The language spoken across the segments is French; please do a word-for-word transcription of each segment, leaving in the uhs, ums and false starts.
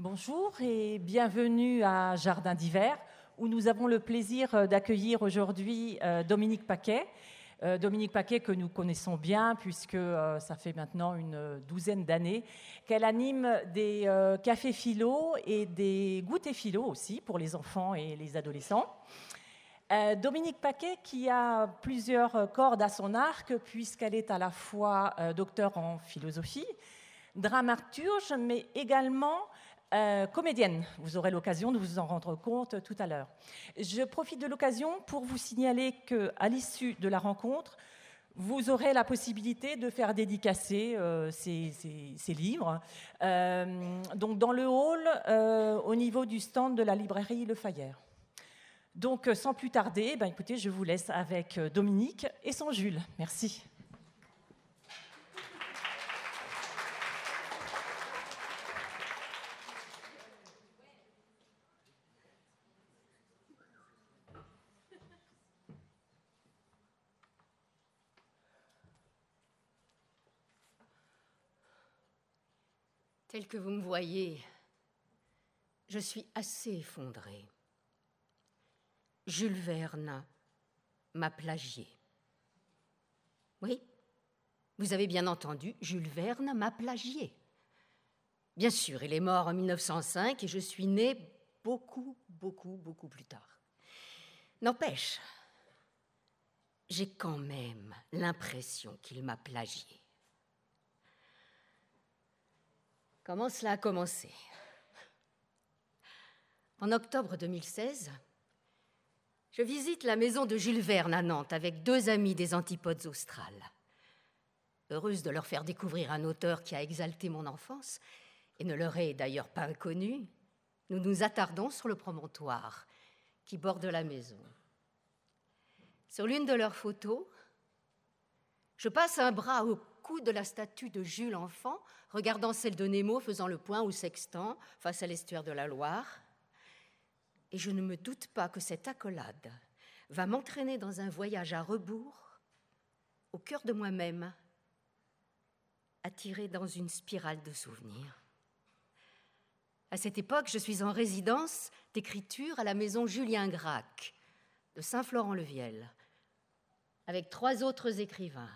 Bonjour et bienvenue à Jardin d'hiver, où nous avons le plaisir d'accueillir aujourd'hui Dominique Paquet. Dominique Paquet que nous connaissons bien, puisque ça fait maintenant une douzaine d'années qu'elle anime des cafés philo et des goûters philo aussi pour les enfants et les adolescents. Dominique Paquet qui a plusieurs cordes à son arc, puisqu'elle est à la fois docteure en philosophie, dramaturge, mais également Euh, comédienne. Vous aurez l'occasion de vous en rendre compte tout à l'heure. Je profite de l'occasion pour vous signaler qu'à l'issue de la rencontre, vous aurez la possibilité de faire dédicacer euh, ces, ces, ces livres. Euh, donc dans le hall, euh, au niveau du stand de la librairie Le Fayère. Donc sans plus tarder, ben, écoutez, je vous laisse avec Dominique et son Jules. Merci. Tel que vous me voyez, je suis assez effondrée. Jules Verne m'a plagié. Oui, vous avez bien entendu, Jules Verne m'a plagié. Bien sûr, il est mort en mille neuf cent cinq et je suis née beaucoup, beaucoup, beaucoup plus tard. N'empêche, j'ai quand même l'impression qu'il m'a plagié. Comment cela a commencé? En octobre deux mille seize, je visite la maison de Jules Verne à Nantes avec deux amis des antipodes australes. Heureuse de leur faire découvrir un auteur qui a exalté mon enfance, et ne leur est d'ailleurs pas inconnu, nous nous attardons sur le promontoire qui borde la maison. Sur l'une de leurs photos, je passe un bras au de la statue de Jules enfant, regardant celle de Nemo, faisant le point au sextant face à l'estuaire de la Loire. Et je ne me doute pas que cette accolade va m'entraîner dans un voyage à rebours, au cœur de moi-même, attirée dans une spirale de souvenirs. À cette époque, je suis en résidence d'écriture à la maison Julien Gracq, de Saint-Florent-le-Viel, avec trois autres écrivains.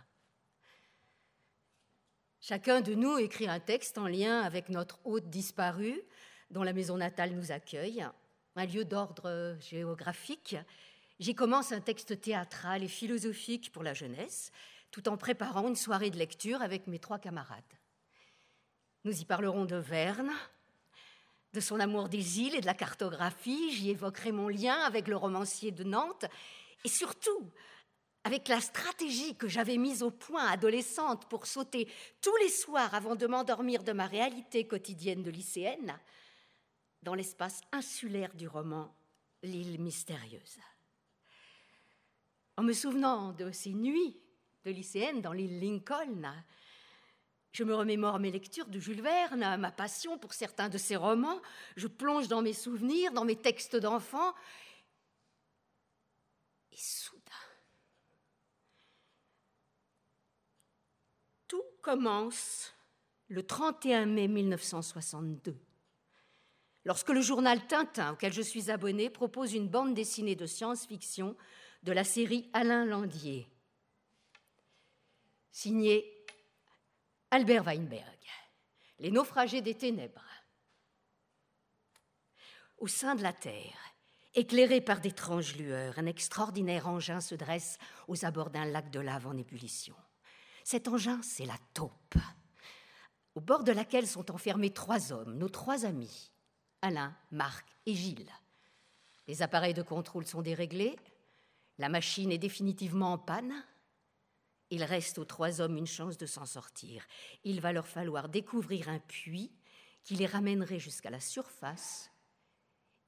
Chacun de nous écrit un texte en lien avec notre hôte disparu, dont la maison natale nous accueille, un lieu d'ordre géographique. J'y commence un texte théâtral et philosophique pour la jeunesse, tout en préparant une soirée de lecture avec mes trois camarades. Nous y parlerons de Verne, de son amour des îles et de la cartographie. J'y évoquerai mon lien avec le romancier de Nantes et surtout avec la stratégie que j'avais mise au point adolescente pour sauter tous les soirs avant de m'endormir de ma réalité quotidienne de lycéenne dans l'espace insulaire du roman « L'île mystérieuse ». En me souvenant de ces nuits de lycéenne dans l'île Lincoln, je me remémore mes lectures de Jules Verne, ma passion pour certains de ses romans, je plonge dans mes souvenirs, dans mes textes d'enfant, et soudain, tout commence le trente et un mai mille neuf cent soixante-deux, lorsque le journal Tintin, auquel je suis abonnée, propose une bande dessinée de science-fiction de la série Alain Landier, signée Albert Weinberg, Les naufragés des ténèbres. Au sein de la Terre, éclairé par d'étranges lueurs, un extraordinaire engin se dresse aux abords d'un lac de lave en ébullition. Cet engin, c'est la taupe, au bord de laquelle sont enfermés trois hommes, nos trois amis, Alain, Marc et Gilles. Les appareils de contrôle sont déréglés, la machine est définitivement en panne. Il reste aux trois hommes une chance de s'en sortir. Il va leur falloir découvrir un puits qui les ramènerait jusqu'à la surface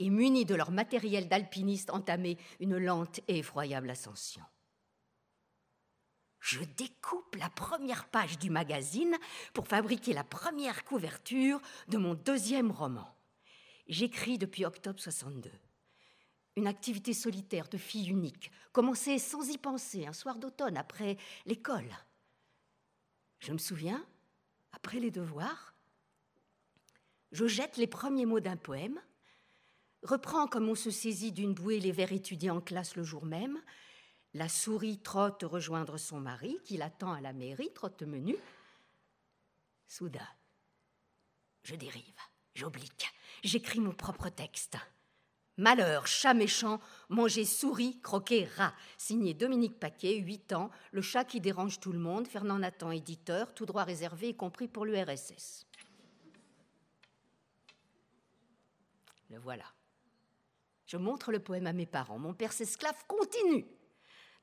et, munis de leur matériel d'alpiniste, entamer une lente et effroyable ascension. Je découpe la première page du magazine pour fabriquer la première couverture de mon deuxième roman. J'écris depuis octobre soixante-deux. Une activité solitaire de fille unique, commencée sans y penser un soir d'automne après l'école. Je me souviens, après les devoirs, je jette les premiers mots d'un poème, reprends comme on se saisit d'une bouée les vers étudiés en classe le jour même. La souris trotte rejoindre son mari, qui l'attend à la mairie, trotte menu. Soudain, je dérive, j'oblique, j'écris mon propre texte. Malheur, chat méchant, manger souris, croquer rat. Signé Dominique Paquet, huit ans, le chat qui dérange tout le monde, Fernand Nathan, éditeur, tout droit réservé, y compris pour l'U R S S. Le voilà. Je montre le poème à mes parents. Mon père s'esclave continue.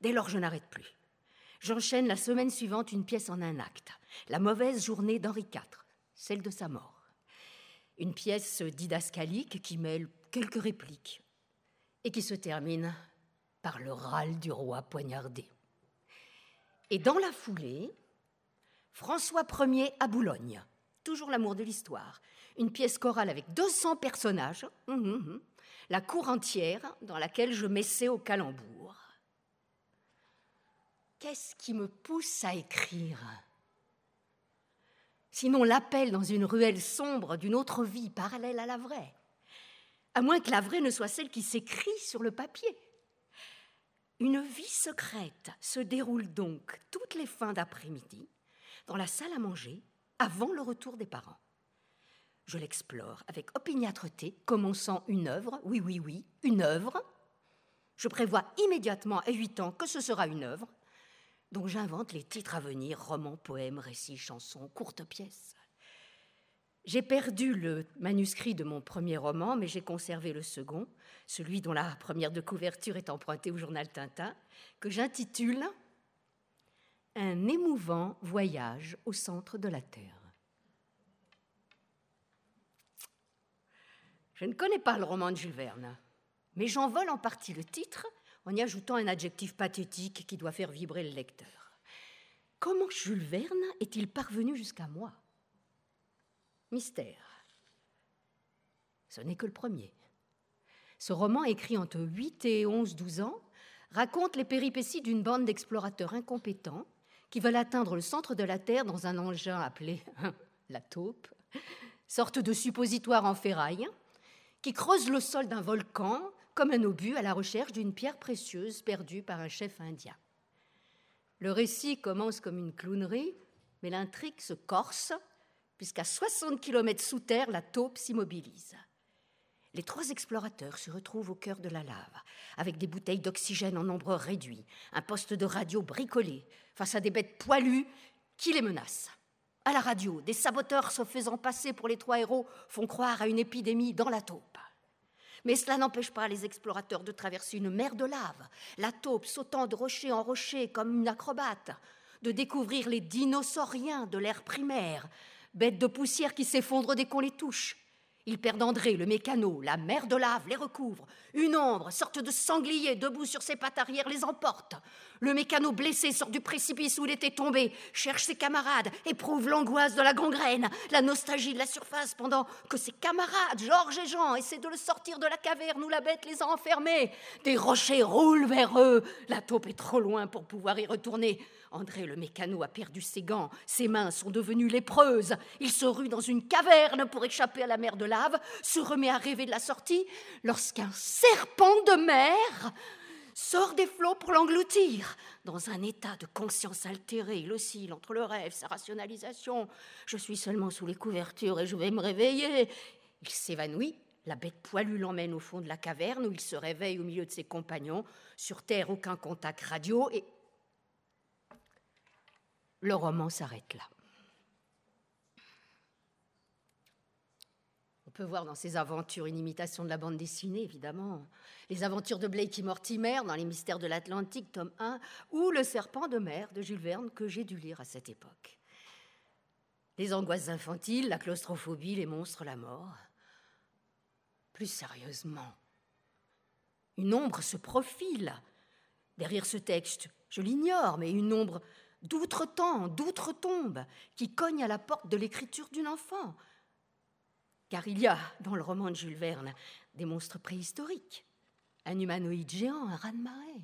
Dès lors, je n'arrête plus. J'enchaîne la semaine suivante une pièce en un acte. La mauvaise journée d'Henri quatre, celle de sa mort. Une pièce didascalique qui mêle quelques répliques et qui se termine par le râle du roi poignardé. Et dans la foulée, François Premier à Boulogne, toujours l'amour de l'histoire. Une pièce chorale avec deux cents personnages, hum, hum, hum, la cour entière dans laquelle je m'essaie au calembour. Qu'est-ce qui me pousse à écrire ? Sinon l'appel dans une ruelle sombre d'une autre vie parallèle à la vraie. À moins que la vraie ne soit celle qui s'écrit sur le papier. Une vie secrète se déroule donc toutes les fins d'après-midi dans la salle à manger avant le retour des parents. Je l'explore avec opiniâtreté, commençant une œuvre, oui, oui, oui, une œuvre. Je prévois immédiatement à huit ans que ce sera une œuvre. Donc j'invente les titres à venir, romans, poèmes, récits, chansons, courtes pièces. J'ai perdu le manuscrit de mon premier roman, mais j'ai conservé le second, celui dont la première de couverture est empruntée au journal Tintin, que j'intitule « Un émouvant voyage au centre de la Terre ». Je ne connais pas le roman de Jules Verne, mais j'envole en partie le titre en y ajoutant un adjectif pathétique qui doit faire vibrer le lecteur. Comment Jules Verne est-il parvenu jusqu'à moi ? Mystère. Ce n'est que le premier. Ce roman, écrit entre huit et onze douze ans, raconte les péripéties d'une bande d'explorateurs incompétents qui veulent atteindre le centre de la Terre dans un engin appelé la taupe, sorte de suppositoire en ferraille, qui creuse le sol d'un volcan comme un obus à la recherche d'une pierre précieuse perdue par un chef indien. Le récit commence comme une clownerie, mais l'intrigue se corse, puisqu'à soixante kilomètres sous terre, la taupe s'immobilise. Les trois explorateurs se retrouvent au cœur de la lave, avec des bouteilles d'oxygène en nombre réduit, un poste de radio bricolé, face à des bêtes poilues qui les menacent. À la radio, des saboteurs se faisant passer pour les trois héros font croire à une épidémie dans la taupe. Mais cela n'empêche pas les explorateurs de traverser une mer de lave, la taupe sautant de rocher en rocher comme une acrobate, de découvrir les dinosauriens de l'ère primaire, bêtes de poussière qui s'effondrent dès qu'on les touche. Ils perdent André, le mécano, la mer de lave les recouvre. Une ombre, sorte de sanglier, debout sur ses pattes arrière, les emporte. Le mécano blessé sort du précipice où il était tombé, cherche ses camarades, éprouve l'angoisse de la gangrène, la nostalgie de la surface, pendant que ses camarades, Georges et Jean, essaient de le sortir de la caverne où la bête les a enfermés. Des rochers roulent vers eux. La taupe est trop loin pour pouvoir y retourner. André, le mécano, a perdu ses gants. Ses mains sont devenues lépreuses. Il se rue dans une caverne pour échapper à la mer de lave, se remet à rêver de la sortie lorsqu'un serpent de mer sort des flots pour l'engloutir. Dans un état de conscience altérée, il oscille entre le rêve, sa rationalisation. Je suis seulement sous les couvertures et je vais me réveiller. Il s'évanouit. La bête poilue l'emmène au fond de la caverne où il se réveille au milieu de ses compagnons. Sur Terre, aucun contact radio et... Le roman s'arrête là. On peut voir dans ces aventures une imitation de la bande dessinée, évidemment. Les aventures de Blake et Mortimer dans Les mystères de l'Atlantique, tome un, ou Le serpent de mer de Jules Verne que j'ai dû lire à cette époque. Les angoisses infantiles, la claustrophobie, les monstres, la mort. Plus sérieusement, une ombre se profile. Derrière ce texte, je l'ignore, mais une ombre... d'outre-temps, d'outre-tombe, qui cogne à la porte de l'écriture d'une enfant. Car il y a, dans le roman de Jules Verne, des monstres préhistoriques, un humanoïde géant, un raz-de-marée.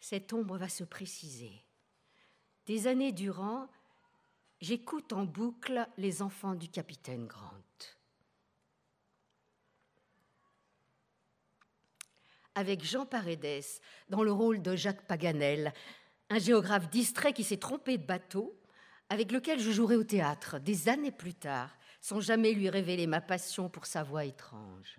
Cette ombre va se préciser. Des années durant, J'écoute en boucle les enfants du capitaine Grant. Avec Jean Paredes, dans le rôle de Jacques Paganel, un géographe distrait qui s'est trompé de bateau, avec lequel je jouerai au théâtre des années plus tard, sans jamais lui révéler ma passion pour sa voix étrange.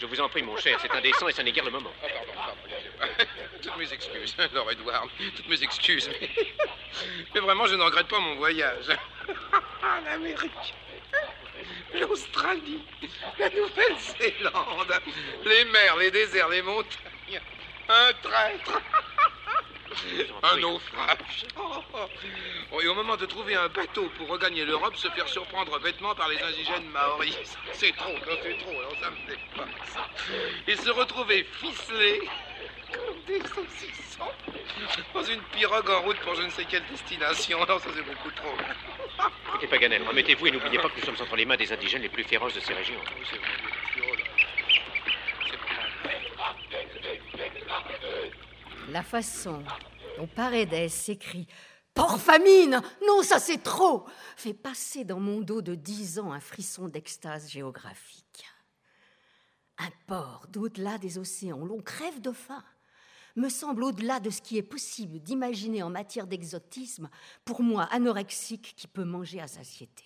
Je vous en prie, mon cher, c'est indécent et ça n'est guère le moment. Oh, pardon, pardon. Toutes mes excuses, Lord Edward, toutes mes excuses. Mais, mais vraiment, je ne regrette pas mon voyage. L'Amérique, l'Australie, la Nouvelle-Zélande, les mers, les déserts, les montagnes, un traître, un naufrage. Oh, oh. Et au moment de trouver un bateau pour regagner l'Europe, se faire surprendre bêtement par les indigènes maoris. C'est trop, c'est trop, non, ça me dépasse. Et se retrouver ficelé comme des saucissons dans une pirogue en route pour je ne sais quelle destination. Non, ça c'est beaucoup trop. Écoutez, Paganel, remettez-vous et n'oubliez pas que nous sommes entre les mains des indigènes les plus féroces de ces régions. Oui, c'est vrai. La façon dont Paredes s'écrit « Por famine ! Non, ça c'est trop !» fait passer dans mon dos de dix ans un frisson d'extase géographique. Un port d'au-delà des océans, l'on crève de faim, me semble au-delà de ce qui est possible d'imaginer en matière d'exotisme, pour moi anorexique qui peut manger à satiété.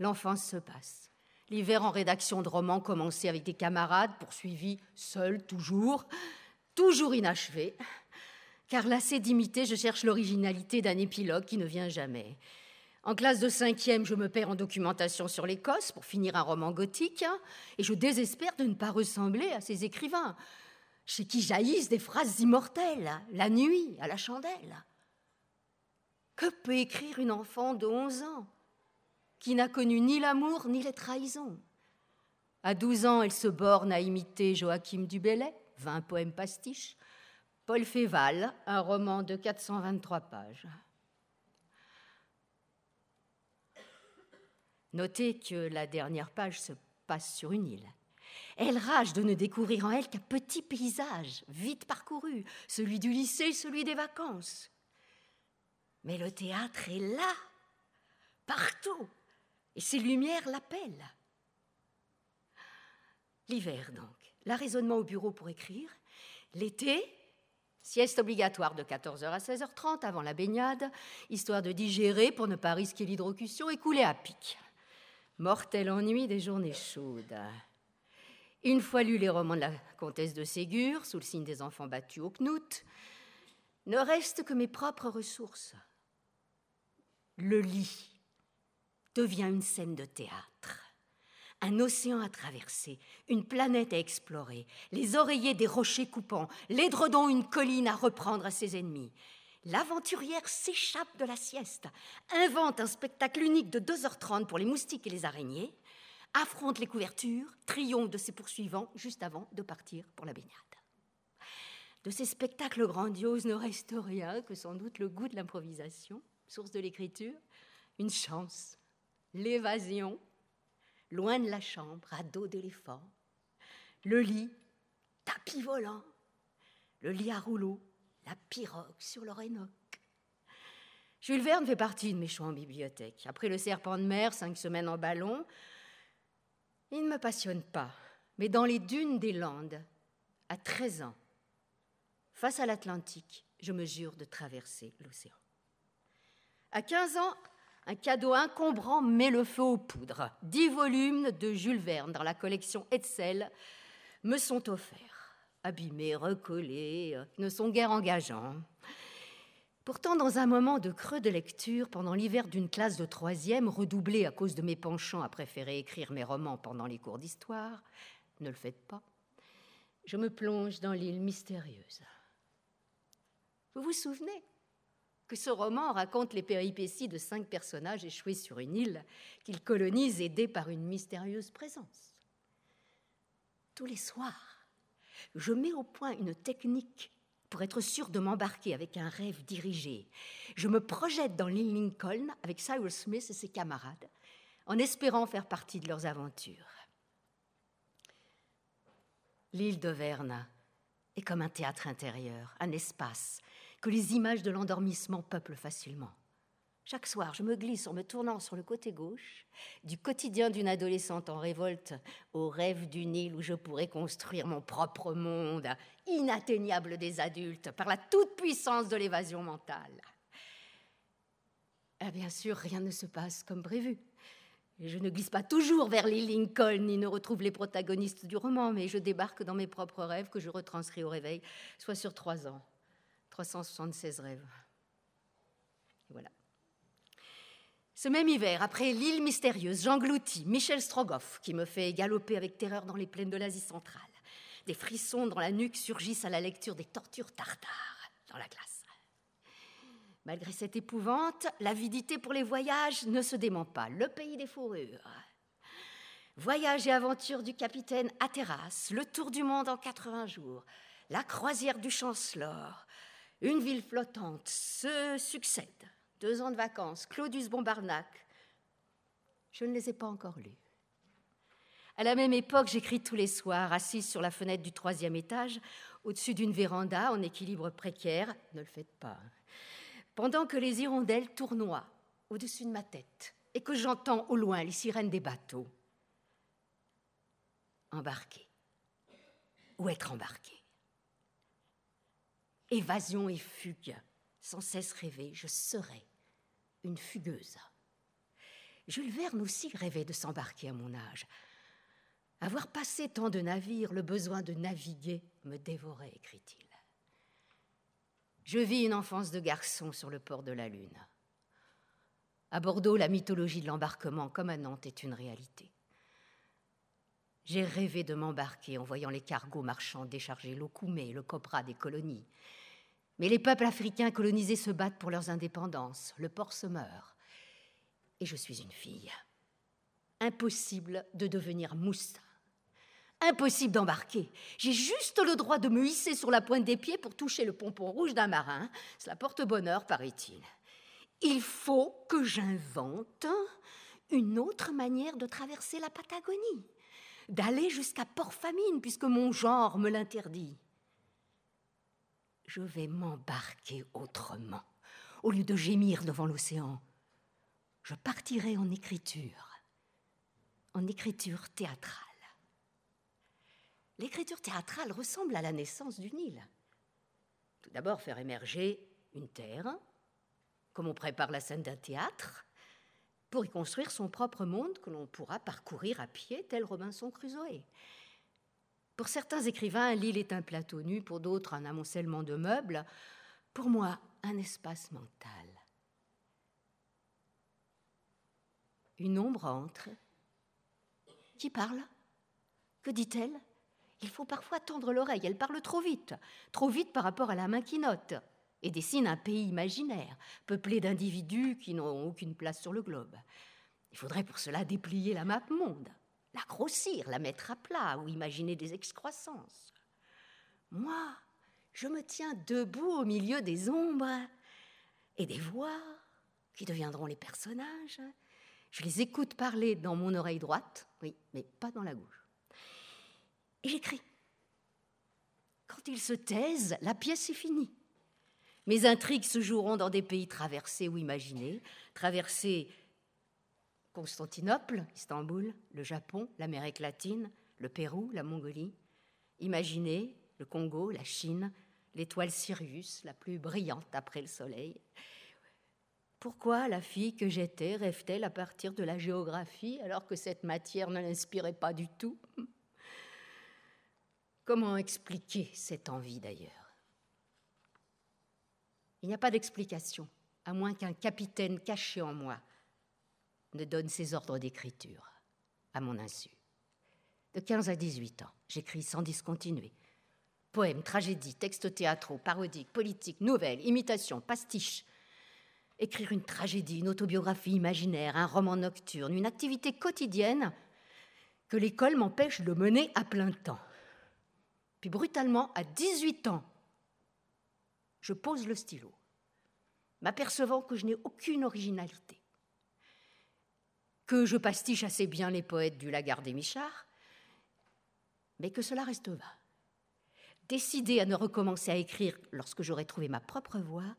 L'enfance se passe. L'hiver en rédaction de romans commencé avec des camarades, poursuivi seul toujours... Toujours inachevé, car lassé d'imiter, je cherche l'originalité d'un épilogue qui ne vient jamais. En classe de cinquième, je me perds en documentation sur l'Écosse pour finir un roman gothique, hein, et je désespère de ne pas ressembler à ces écrivains, chez qui jaillissent des phrases immortelles, hein, la nuit à la chandelle. Que peut écrire une enfant de onze ans, qui n'a connu ni l'amour ni les trahisons? À douze ans, elle se borne à imiter Joachim du Bellay, vingt poèmes pastiches, Paul Féval, un roman de quatre cent vingt-trois pages. Notez que la dernière page se passe sur une île. Elle rage de ne découvrir en elle qu'un petit paysage, vite parcouru, celui du lycée, celui des vacances. Mais le théâtre est là, partout, et ses lumières l'appellent. L'hiver, donc. L'arraisonnement au bureau pour écrire, l'été, sieste obligatoire de quatorze heures à seize heures trente avant la baignade, histoire de digérer pour ne pas risquer l'hydrocution et couler à pic. Mortel ennui des journées chaudes. Une fois lu les romans de la comtesse de Ségur, sous le signe des enfants battus au knout, ne restent que mes propres ressources. Le lit devient une scène de théâtre. Un océan à traverser, une planète à explorer, les oreillers des rochers coupants, l'édredon une colline à reprendre à ses ennemis. L'aventurière s'échappe de la sieste, invente un spectacle unique de deux heures trente pour les moustiques et les araignées, affronte les couvertures, triomphe de ses poursuivants juste avant de partir pour la baignade. De ces spectacles grandioses ne reste rien que sans doute le goût de l'improvisation, source de l'écriture, une chance, l'évasion, loin de la chambre, à dos d'éléphant, le lit, tapis volant, le lit à rouleaux, la pirogue sur le Rénoc. Jules Verne fait partie de mes choix en bibliothèque. Après Le Serpent de mer, cinq semaines en ballon, il ne me passionne pas. Mais dans les dunes des Landes, à treize ans, face à l'Atlantique, je me jure de traverser l'océan. À quinze ans, un cadeau encombrant met le feu aux poudres. Dix volumes de Jules Verne dans la collection Hetzel me sont offerts. Abîmés, recollés, ne sont guère engageants. Pourtant, dans un moment de creux de lecture, pendant l'hiver d'une classe de troisième, redoublée à cause de mes penchants à préférer écrire mes romans pendant les cours d'histoire, ne le faites pas, je me plonge dans l'île mystérieuse. Vous vous souvenez ? Que ce roman raconte les péripéties de cinq personnages échoués sur une île qu'ils colonisent aidés par une mystérieuse présence. Tous les soirs, je mets au point une technique pour être sûre de m'embarquer avec un rêve dirigé. Je me projette dans l'île Lincoln avec Cyrus Smith et ses camarades en espérant faire partie de leurs aventures. L'île d'Auvergne est comme un théâtre intérieur, un espace que les images de l'endormissement peuplent facilement. Chaque soir, je me glisse en me tournant sur le côté gauche du quotidien d'une adolescente en révolte au rêve d'une île où je pourrais construire mon propre monde, inatteignable des adultes, par la toute-puissance de l'évasion mentale. Et bien sûr, rien ne se passe comme prévu. Je ne glisse pas toujours vers l'île Lincoln ni ne retrouve les protagonistes du roman, mais je débarque dans mes propres rêves que je retranscris au réveil, soit sur trois ans. trois cent soixante-seize rêves. Et voilà. Ce même hiver, après l'île mystérieuse, j'engloutis Michel Strogoff, qui me fait galoper avec terreur dans les plaines de l'Asie centrale. Des frissons dans la nuque surgissent à la lecture des tortures tartares dans la glace. Malgré cette épouvante, l'avidité pour les voyages ne se dément pas. Le pays des fourrures. Voyage et aventure du capitaine Hatteras, le tour du monde en quatre-vingts jours, la croisière du Chancellor, une ville flottante se succèdent. Deux ans de vacances, Claudius Bombarnac. Je ne les ai pas encore lus. À la même époque, j'écris tous les soirs, assise sur la fenêtre du troisième étage, au-dessus d'une véranda en équilibre précaire. Ne le faites pas. Pendant que les hirondelles tournoient au-dessus de ma tête et que j'entends au loin les sirènes des bateaux. Embarquer ou être embarqué. Évasion et fugue, sans cesse rêver, je serai une fugueuse. Jules Verne aussi rêvait de s'embarquer à mon âge. Avoir passé tant de navires, le besoin de naviguer me dévorait, écrit-il. Je vis une enfance de garçon sur le port de la Lune. À Bordeaux, la mythologie de l'embarquement, comme à Nantes, est une réalité. J'ai rêvé de m'embarquer en voyant les cargos marchands décharger l'eau coumée et le copra des colonies. Mais les peuples africains colonisés se battent pour leurs indépendances. Le port se meurt. Et je suis une fille. Impossible de devenir moussa. Impossible d'embarquer. J'ai juste le droit de me hisser sur la pointe des pieds pour toucher le pompon rouge d'un marin. Cela porte bonheur, paraît-il. Il faut que j'invente une autre manière de traverser la Patagonie. D'aller jusqu'à Port-Famine, puisque mon genre me l'interdit. Je vais m'embarquer autrement. Au lieu de gémir devant l'océan, je partirai en écriture, en écriture théâtrale. L'écriture théâtrale ressemble à la naissance d'une île. Tout d'abord, faire émerger une terre, comme on prépare la scène d'un théâtre, pour y construire son propre monde que l'on pourra parcourir à pied, tel Robinson Crusoé. Pour certains écrivains, l'île est un plateau nu, pour d'autres, un amoncellement de meubles. Pour moi, un espace mental. Une ombre entre. Qui parle? Que dit-elle? Il faut parfois tendre l'oreille, elle parle trop vite, trop vite par rapport à la main qui note. Et dessine un pays imaginaire, peuplé d'individus qui n'ont aucune place sur le globe. Il faudrait pour cela déplier la map monde, la grossir, la mettre à plat ou imaginer des excroissances. Moi, je me tiens debout au milieu des ombres et des voix qui deviendront les personnages. Je les écoute parler dans mon oreille droite, oui, mais pas dans la gauche. Et j'écris. Quand ils se taisent, la pièce est finie. Mes intrigues se joueront dans des pays traversés ou imaginés, traversés Constantinople, Istanbul, le Japon, l'Amérique latine, le Pérou, la Mongolie, imaginés le Congo, la Chine, l'étoile Sirius, la plus brillante après le soleil. Pourquoi la fille que j'étais rêve-t-elle à partir de la géographie alors que cette matière ne l'inspirait pas du tout? Comment expliquer cette envie d'ailleurs? Il n'y a pas d'explication, à moins qu'un capitaine caché en moi ne donne ses ordres d'écriture, à mon insu. De quinze à dix-huit ans, j'écris sans discontinuer. Poèmes, tragédies, textes théâtraux, parodiques, politiques, nouvelles, imitations, pastiches. Écrire une tragédie, une autobiographie imaginaire, un roman nocturne, une activité quotidienne que l'école m'empêche de mener à plein temps. Puis brutalement, à dix-huit ans, je pose le stylo, m'apercevant que je n'ai aucune originalité, que je pastiche assez bien les poètes du Lagarde et Michard, mais que cela reste vain. décidée à ne recommencer à écrire lorsque j'aurai trouvé ma propre voie,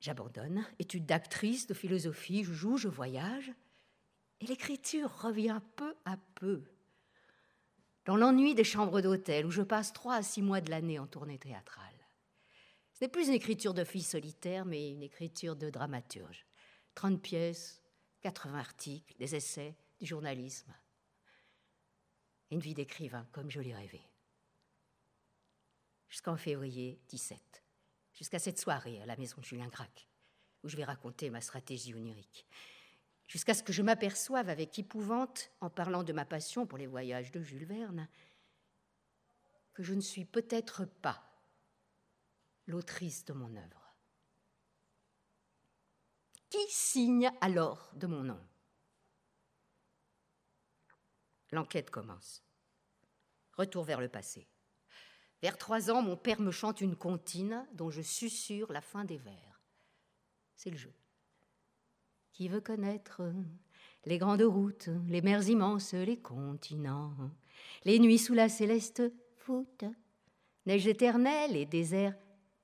j'abandonne, études d'actrice, de philosophie, je joue, je voyage, et l'écriture revient peu à peu. Dans l'ennui des chambres d'hôtel, où je passe trois à six mois de l'année en tournée théâtrale. Ce n'est plus une écriture de fille solitaire, mais une écriture de dramaturge. trente pièces, quatre-vingts articles, des essais, du journalisme. Une vie d'écrivain, comme je l'ai rêvé. Jusqu'en février dix-sept, jusqu'à cette soirée à la maison de Julien Gracq, où je vais raconter ma stratégie onirique. Jusqu'à ce que je m'aperçoive avec épouvante, en parlant de ma passion pour les voyages de Jules Verne, que je ne suis peut-être pas l'autrice de mon œuvre. Qui signe alors de mon nom? L'enquête commence. Retour vers le passé. Vers trois ans, mon père me chante une comptine dont je susurre la fin des vers. C'est le jeu. Qui veut connaître les grandes routes, les mers immenses, les continents, les nuits sous la céleste voûte, neige éternelle et désert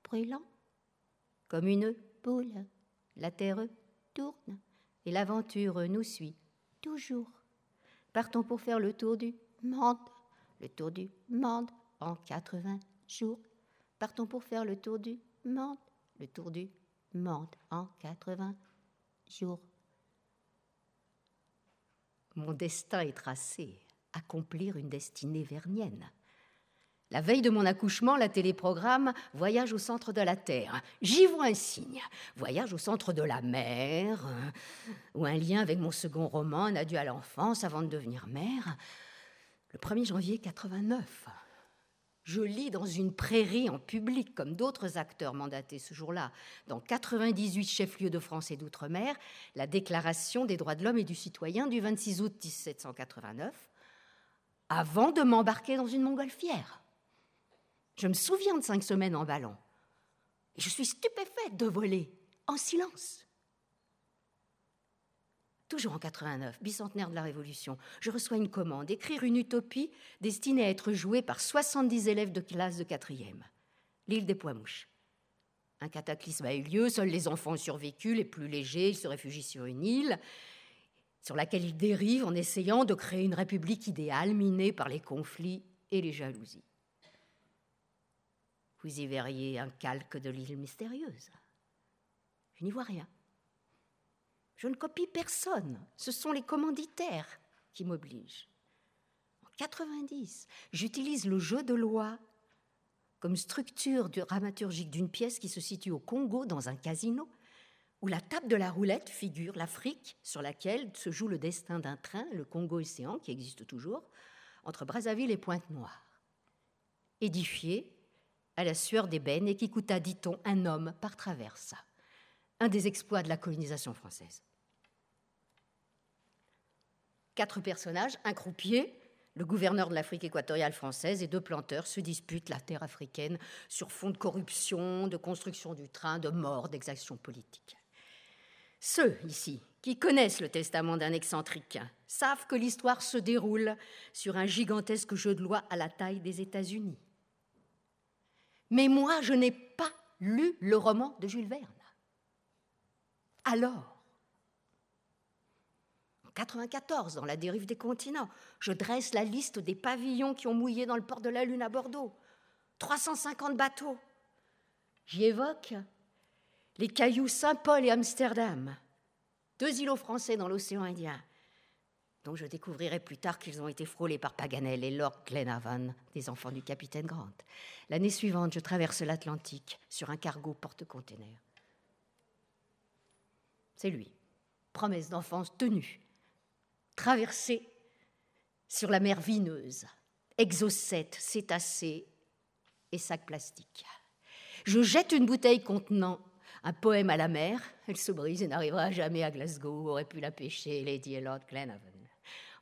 brûlant, comme une boule, la terre tourne et l'aventure nous suit toujours. Partons pour faire le tour du monde, le tour du monde en quatre-vingts jours. Partons pour faire le tour du monde, le tour du monde en quatre-vingts jours. Jour. Mon destin est tracé, accomplir une destinée vernienne. La veille de mon accouchement, la téléprogramme « Voyage au centre de la Terre ». J'y vois un signe. Voyage au centre de la mer, euh, ou un lien avec mon second roman, un adieu à l'enfance avant de devenir mère. Le premier janvier quatre-vingt-neuf, je lis dans une prairie en public, comme d'autres acteurs mandatés ce jour-là, dans quatre-vingt-dix-huit chefs-lieux de France et d'outre-mer, la Déclaration des droits de l'homme et du citoyen du vingt-six août mille sept cent quatre-vingt-neuf, avant de m'embarquer dans une montgolfière. Je me souviens de cinq semaines en ballon. Et je suis stupéfaite de voler, en silence. Toujours en quatre-vingt-neuf, bicentenaire de la Révolution, je reçois une commande, écrire une utopie destinée à être jouée par soixante-dix élèves de classe de quatrième. L'île des Pois-Mouches. Un cataclysme a eu lieu, seuls les enfants ont survécu, les plus légers, ils se réfugient sur une île sur laquelle ils dérivent en essayant de créer une république idéale minée par les conflits et les jalousies. Vous y verriez un calque de l'île mystérieuse. Je n'y vois rien. Je ne copie personne, ce sont les commanditaires qui m'obligent. En quatre-vingt-dix, j'utilise le jeu de loi comme structure dramaturgique d'une pièce qui se situe au Congo dans un casino, où la table de la roulette figure l'Afrique sur laquelle se joue le destin d'un train, le Congo-Océan, qui existe toujours, entre Brazzaville et Pointe-Noire, édifié à la sueur d'ébène et qui coûta, dit-on, un homme par traverse. Un des exploits de la colonisation française. Quatre personnages, un croupier, le gouverneur de l'Afrique équatoriale française et deux planteurs se disputent la terre africaine sur fond de corruption, de construction du train, de mort, d'exactions politiques. Ceux, ici, qui connaissent le testament d'un excentrique savent que l'histoire se déroule sur un gigantesque jeu de loi à la taille des États-Unis. Mais moi, je n'ai pas lu le roman de Jules Verne. Alors, en quatre-vingt-quatorze, dans La dérive des continents, je dresse la liste des pavillons qui ont mouillé dans le port de la Lune à Bordeaux. trois cent cinquante bateaux. J'y évoque les cailloux Saint-Paul et Amsterdam, deux îlots français dans l'océan Indien, dont je découvrirai plus tard qu'ils ont été frôlés par Paganel et Lord Glenarvan, des enfants du capitaine Grant. L'année suivante, je traverse l'Atlantique sur un cargo porte-container. C'est lui, promesse d'enfance tenue, traversée sur la mer vineuse, exocètes, cétacés et sacs plastiques. Je jette une bouteille contenant un poème à la mer, elle se brise et n'arrivera jamais à Glasgow où aurait pu la pêcher Lady et Lord Glenarvan.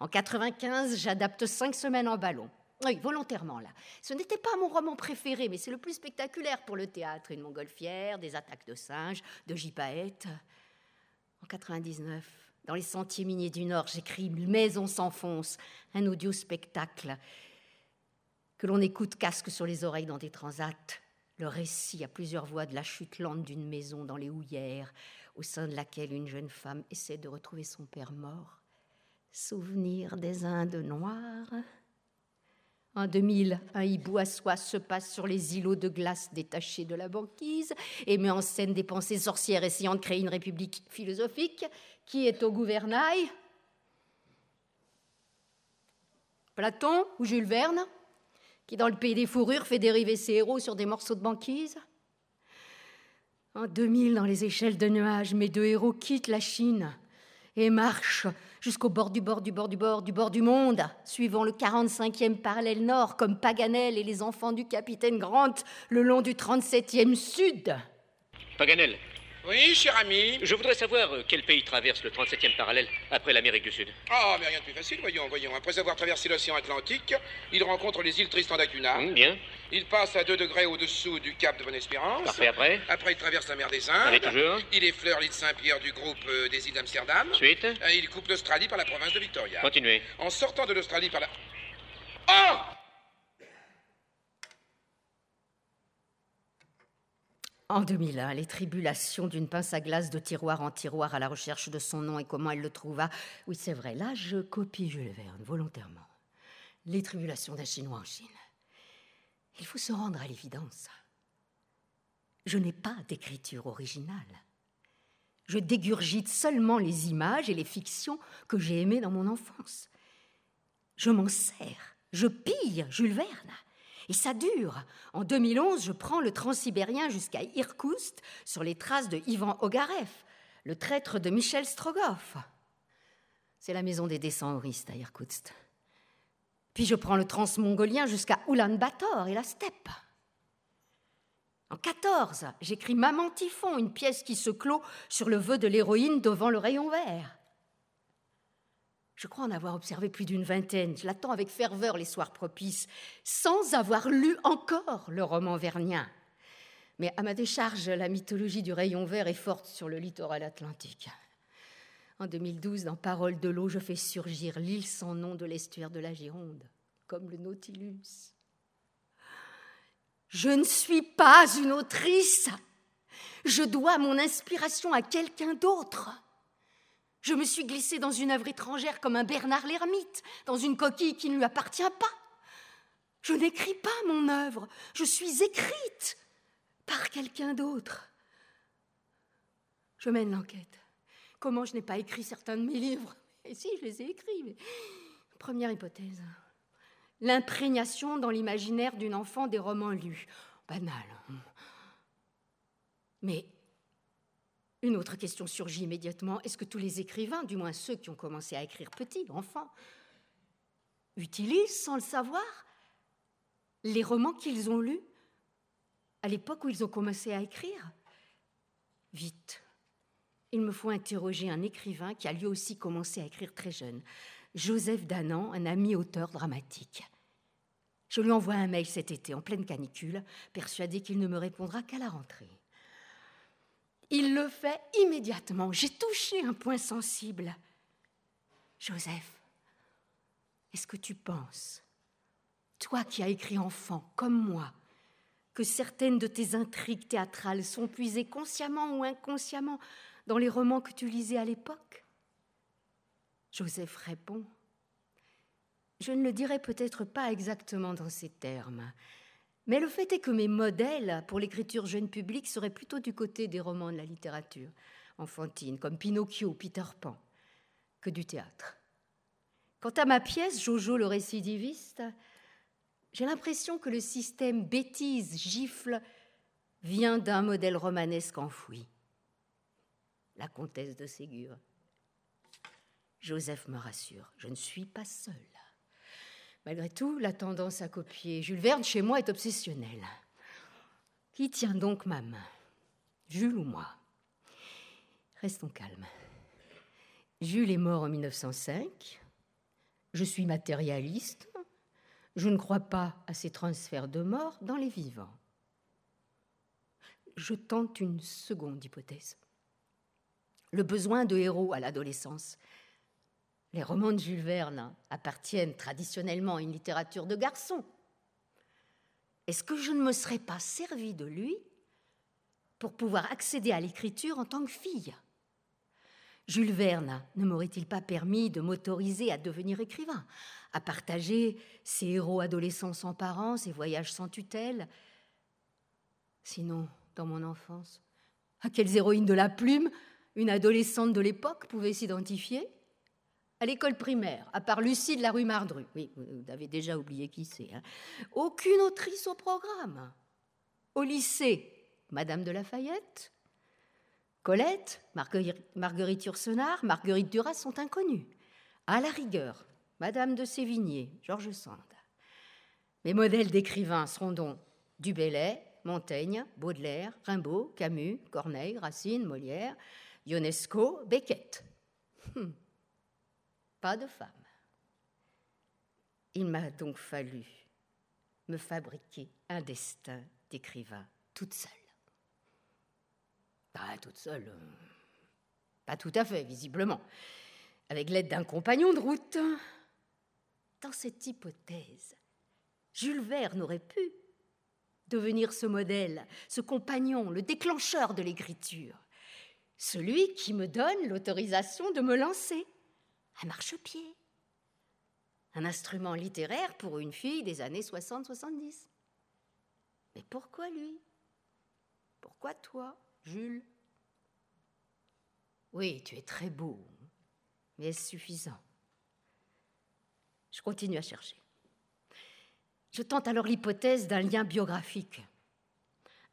En quatre-vingt-quinze, j'adapte cinq semaines en ballon. Oui, volontairement, là. Ce n'était pas mon roman préféré, mais c'est le plus spectaculaire pour le théâtre. Une montgolfière, des attaques de singes, de gypaètes. En quatre-vingt-dix-neuf, dans les sentiers miniers du Nord, j'écris « Maison s'enfonce », un audio-spectacle que l'on écoute casque sur les oreilles dans des transats, le récit à plusieurs voix de la chute lente d'une maison dans les houillères, au sein de laquelle une jeune femme essaie de retrouver son père mort. Souvenir des Indes noires. En deux mille, un hibou à soie se passe sur les îlots de glace détachés de la banquise et met en scène des pensées sorcières essayant de créer une république philosophique qui est au gouvernail. Platon ou Jules Verne, qui dans le pays des fourrures fait dériver ses héros sur des morceaux de banquise. En deux mille, dans les échelles de nuages, mes deux héros quittent la Chine et marchent jusqu'au bord du bord du bord du bord du bord du monde, suivant le quarante-cinquième parallèle nord, comme Paganel et les enfants du capitaine Grant, le long du trente-septième sud. Paganel. Oui, cher ami. Je voudrais savoir quel pays traverse le trente-septième parallèle après l'Amérique du Sud. Ah, oh, mais rien de plus facile, voyons, voyons. Après avoir traversé l'océan Atlantique, il rencontre les îles Tristan da Cunha. Mmh, bien. Il passe à deux degrés au-dessous du cap de Bonne-Espérance. Parfait, après. Après, il traverse la mer des Indes. Allez, toujours. Il effleure l'île Saint-Pierre du groupe euh, des îles d'Amsterdam. Ensuite. Il coupe l'Australie par la province de Victoria. Continuez. En sortant de l'Australie par la... Oh ! En deux mille un, les tribulations d'une pince à glace de tiroir en tiroir à la recherche de son nom et comment elle le trouva. Oui, c'est vrai, là, je copie Jules Verne volontairement. Les tribulations d'un Chinois en Chine. Il faut se rendre à l'évidence. Je n'ai pas d'écriture originale. Je dégurgite seulement les images et les fictions que j'ai aimées dans mon enfance. Je m'en sers, je pille Jules Verne. Et ça dure. En deux mille onze, je prends le transsibérien jusqu'à Irkoutsk sur les traces de Yvan Ogareff, le traître de Michel Strogoff. C'est la maison des descendoristes à Irkoutsk. Puis je prends le transmongolien jusqu'à Oulan-Bator et la steppe. En quatorze, j'écris Maman Typhon, une pièce qui se clôt sur le vœu de l'héroïne devant le rayon vert. Je crois en avoir observé plus d'une vingtaine. Je l'attends avec ferveur les soirs propices, sans avoir lu encore le roman vernien. Mais à ma décharge, la mythologie du rayon vert est forte sur le littoral atlantique. En deux mille douze, dans Paroles de l'eau, je fais surgir l'île sans nom de l'estuaire de la Gironde, comme le Nautilus. Je ne suis pas une autrice. Je dois mon inspiration à quelqu'un d'autre. Je me suis glissée dans une œuvre étrangère comme un Bernard l'Ermite, dans une coquille qui ne lui appartient pas. Je n'écris pas mon œuvre, je suis écrite par quelqu'un d'autre. Je mène l'enquête. Comment je n'ai pas écrit certains de mes livres? Et si, je les ai écrits, mais... Première hypothèse. L'imprégnation dans l'imaginaire d'une enfant des romans lus. Banal. Mais... Une autre question surgit immédiatement. Est-ce que tous les écrivains, du moins ceux qui ont commencé à écrire petits, enfants, utilisent, sans le savoir, les romans qu'ils ont lus à l'époque où ils ont commencé à écrire? Vite, il me faut interroger un écrivain qui a lui aussi commencé à écrire très jeune, Joseph Danan, un ami auteur dramatique. Je lui envoie un mail cet été, en pleine canicule, persuadée qu'il ne me répondra qu'à la rentrée. Il le fait immédiatement. J'ai touché un point sensible. Joseph, est-ce que tu penses, toi qui as écrit enfant, comme moi, que certaines de tes intrigues théâtrales sont puisées consciemment ou inconsciemment dans les romans que tu lisais à l'époque? Joseph répond, je ne le dirai peut-être pas exactement dans ces termes. Mais le fait est que mes modèles pour l'écriture jeune public seraient plutôt du côté des romans de la littérature enfantine, comme Pinocchio, Peter Pan, que du théâtre. Quant à ma pièce, Jojo le récidiviste, j'ai l'impression que le système bêtise-gifle vient d'un modèle romanesque enfoui. La comtesse de Ségur. Joseph me rassure, je ne suis pas seule. Malgré tout, la tendance à copier Jules Verne chez moi est obsessionnelle. Qui tient donc ma main? Jules ou moi? Restons calmes. Jules est mort en mille neuf cent cinq. Je suis matérialiste. Je ne crois pas à ces transferts de mort dans les vivants. Je tente une seconde hypothèse. Le besoin de héros à l'adolescence. Les romans de Jules Verne appartiennent traditionnellement à une littérature de garçons. Est-ce que je ne me serais pas servi de lui pour pouvoir accéder à l'écriture en tant que fille? Jules Verne ne m'aurait-il pas permis de m'autoriser à devenir écrivain, à partager ses héros adolescents sans parents, ses voyages sans tutelle? Sinon, dans mon enfance, à quelles héroïnes de la plume une adolescente de l'époque pouvait s'identifier? À l'école primaire, à part Lucie de la rue Mardru, oui, vous avez déjà oublié qui c'est, hein, aucune autrice au programme. Au lycée, Madame de Lafayette, Colette, Marguerite, Marguerite Yourcenar, Marguerite Duras sont inconnues. À la rigueur, Madame de Sévigné, George Sand. Mes modèles d'écrivains seront donc du Bellay, Montaigne, Baudelaire, Rimbaud, Camus, Corneille, Racine, Molière, Ionesco, Beckett. Hum, pas de femme. Il m'a donc fallu me fabriquer un destin d'écrivain toute seule. Pas toute seule, euh, pas tout à fait, visiblement, avec l'aide d'un compagnon de route. Dans cette hypothèse, Jules Verne aurait pu devenir ce modèle, ce compagnon, le déclencheur de l'écriture, celui qui me donne l'autorisation de me lancer, un marchepied, un instrument littéraire pour une fille des années soixante soixante-dix. Mais pourquoi lui? Pourquoi toi, Jules? Oui, tu es très beau, mais est-ce suffisant? Je continue à chercher. Je tente alors l'hypothèse d'un lien biographique,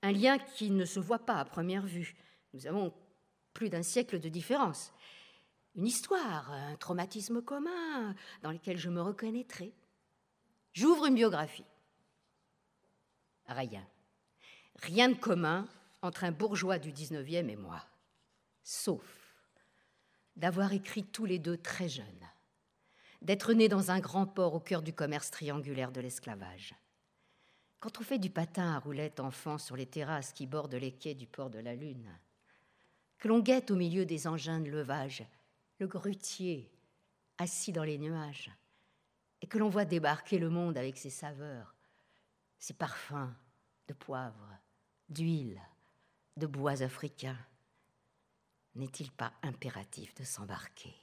un lien qui ne se voit pas à première vue. Nous avons plus d'un siècle de différence. Une histoire, un traumatisme commun dans lequel je me reconnaîtrai. J'ouvre une biographie. Rien. Rien de commun entre un bourgeois du dix-neuvième et moi, sauf d'avoir écrit tous les deux très jeunes, d'être né dans un grand port au cœur du commerce triangulaire de l'esclavage. Quand on fait du patin à roulettes enfant sur les terrasses qui bordent les quais du port de la Lune, que l'on guette au milieu des engins de levage le grutier assis dans les nuages, et que l'on voit débarquer le monde avec ses saveurs, ses parfums de poivre, d'huile, de bois africains, n'est-il pas impératif de s'embarquer?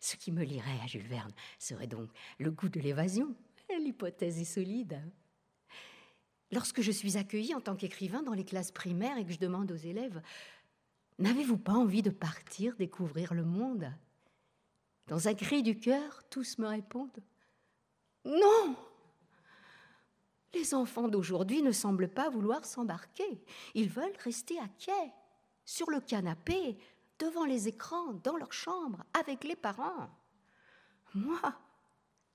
Ce qui me lirait à Jules Verne serait donc le goût de l'évasion. L'hypothèse est solide. Lorsque je suis accueillie en tant qu'écrivain dans les classes primaires et que je demande aux élèves « N'avez-vous pas envie de partir découvrir le monde ?» Dans un cri du cœur, tous me répondent « Non !» Les enfants d'aujourd'hui ne semblent pas vouloir s'embarquer. Ils veulent rester à quai, sur le canapé, devant les écrans, dans leur chambre, avec les parents. Moi,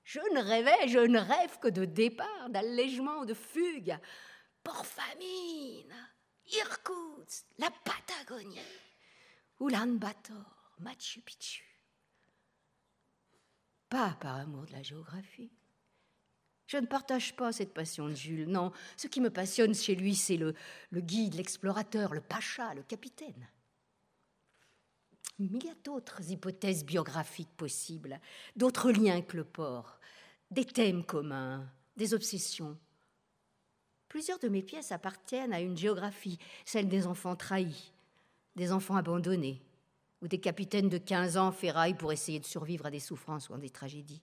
je ne rêvais, je ne rêve que de départ, d'allègement ou de fugue. Port famine, Irkoutsk, la Patagonie, Oulan-Bator, Machu Picchu. Pas par amour de la géographie. Je ne partage pas cette passion de Jules, non. Ce qui me passionne chez lui, c'est le, le guide, l'explorateur, le pacha, le capitaine. Mais il y a d'autres hypothèses biographiques possibles, d'autres liens que le port, des thèmes communs, des obsessions. Plusieurs de mes pièces appartiennent à une géographie, celle des enfants trahis, des enfants abandonnés, ou des capitaines de quinze ans ferraillent pour essayer de survivre à des souffrances ou à des tragédies.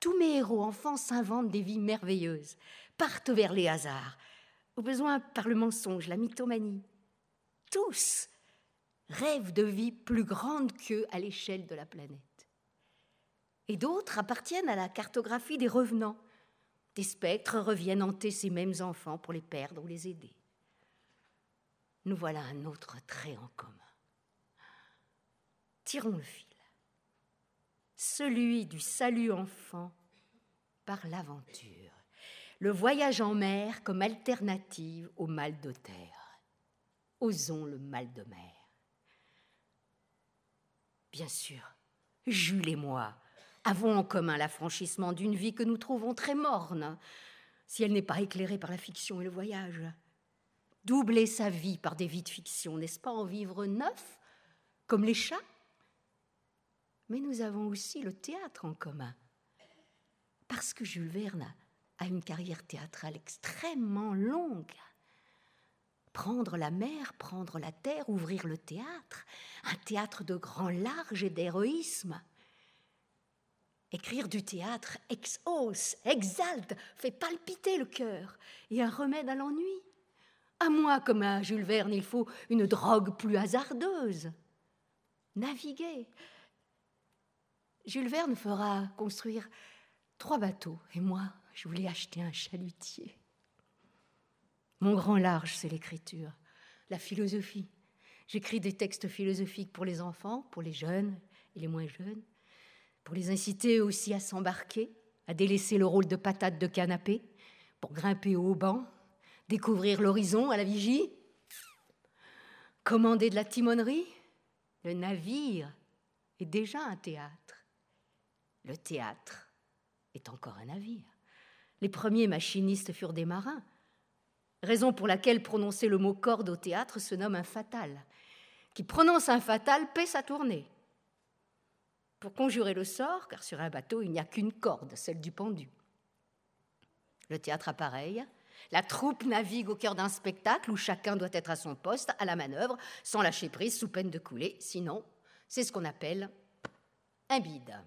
Tous mes héros enfants s'inventent des vies merveilleuses, partent vers les hasards, au besoin par le mensonge, la mythomanie. Tous rêvent de vies plus grandes qu'eux à l'échelle de la planète. Et d'autres appartiennent à la cartographie des revenants. Des spectres reviennent hanter ces mêmes enfants pour les perdre ou les aider. Nous voilà un autre trait en commun. Tirons le fil. Celui du salut enfant par l'aventure, le voyage en mer comme alternative au mal de terre. Osons le mal de mer. Bien sûr, Jules et moi avons en commun l'affranchissement d'une vie que nous trouvons très morne, si elle n'est pas éclairée par la fiction et le voyage. Doubler sa vie par des vies de fiction, n'est-ce pas en vivre neuf, comme les chats? Mais nous avons aussi le théâtre en commun, parce que Jules Verne a une carrière théâtrale extrêmement longue. Prendre la mer, prendre la terre, ouvrir le théâtre, un théâtre de grand large et d'héroïsme. Écrire du théâtre exauce, exalte, fait palpiter le cœur et un remède à l'ennui. À moi, comme à Jules Verne, il faut une drogue plus hasardeuse. Naviguer. Jules Verne fera construire trois bateaux et moi, je voulais acheter un chalutier. Mon grand large, c'est l'écriture, la philosophie. J'écris des textes philosophiques pour les enfants, pour les jeunes et les moins jeunes, pour les inciter aussi à s'embarquer, à délaisser le rôle de patate de canapé, pour grimper au banc, découvrir l'horizon à la vigie, commander de la timonerie. Le navire est déjà un théâtre. Le théâtre est encore un navire. Les premiers machinistes furent des marins, raison pour laquelle prononcer le mot corde au théâtre se nomme un fatal. Qui prononce un fatal paie sa tournée. Pour conjurer le sort, car sur un bateau, il n'y a qu'une corde, celle du pendu. Le théâtre a pareil. La troupe navigue au cœur d'un spectacle où chacun doit être à son poste, à la manœuvre, sans lâcher prise, sous peine de couler. Sinon, c'est ce qu'on appelle un bide.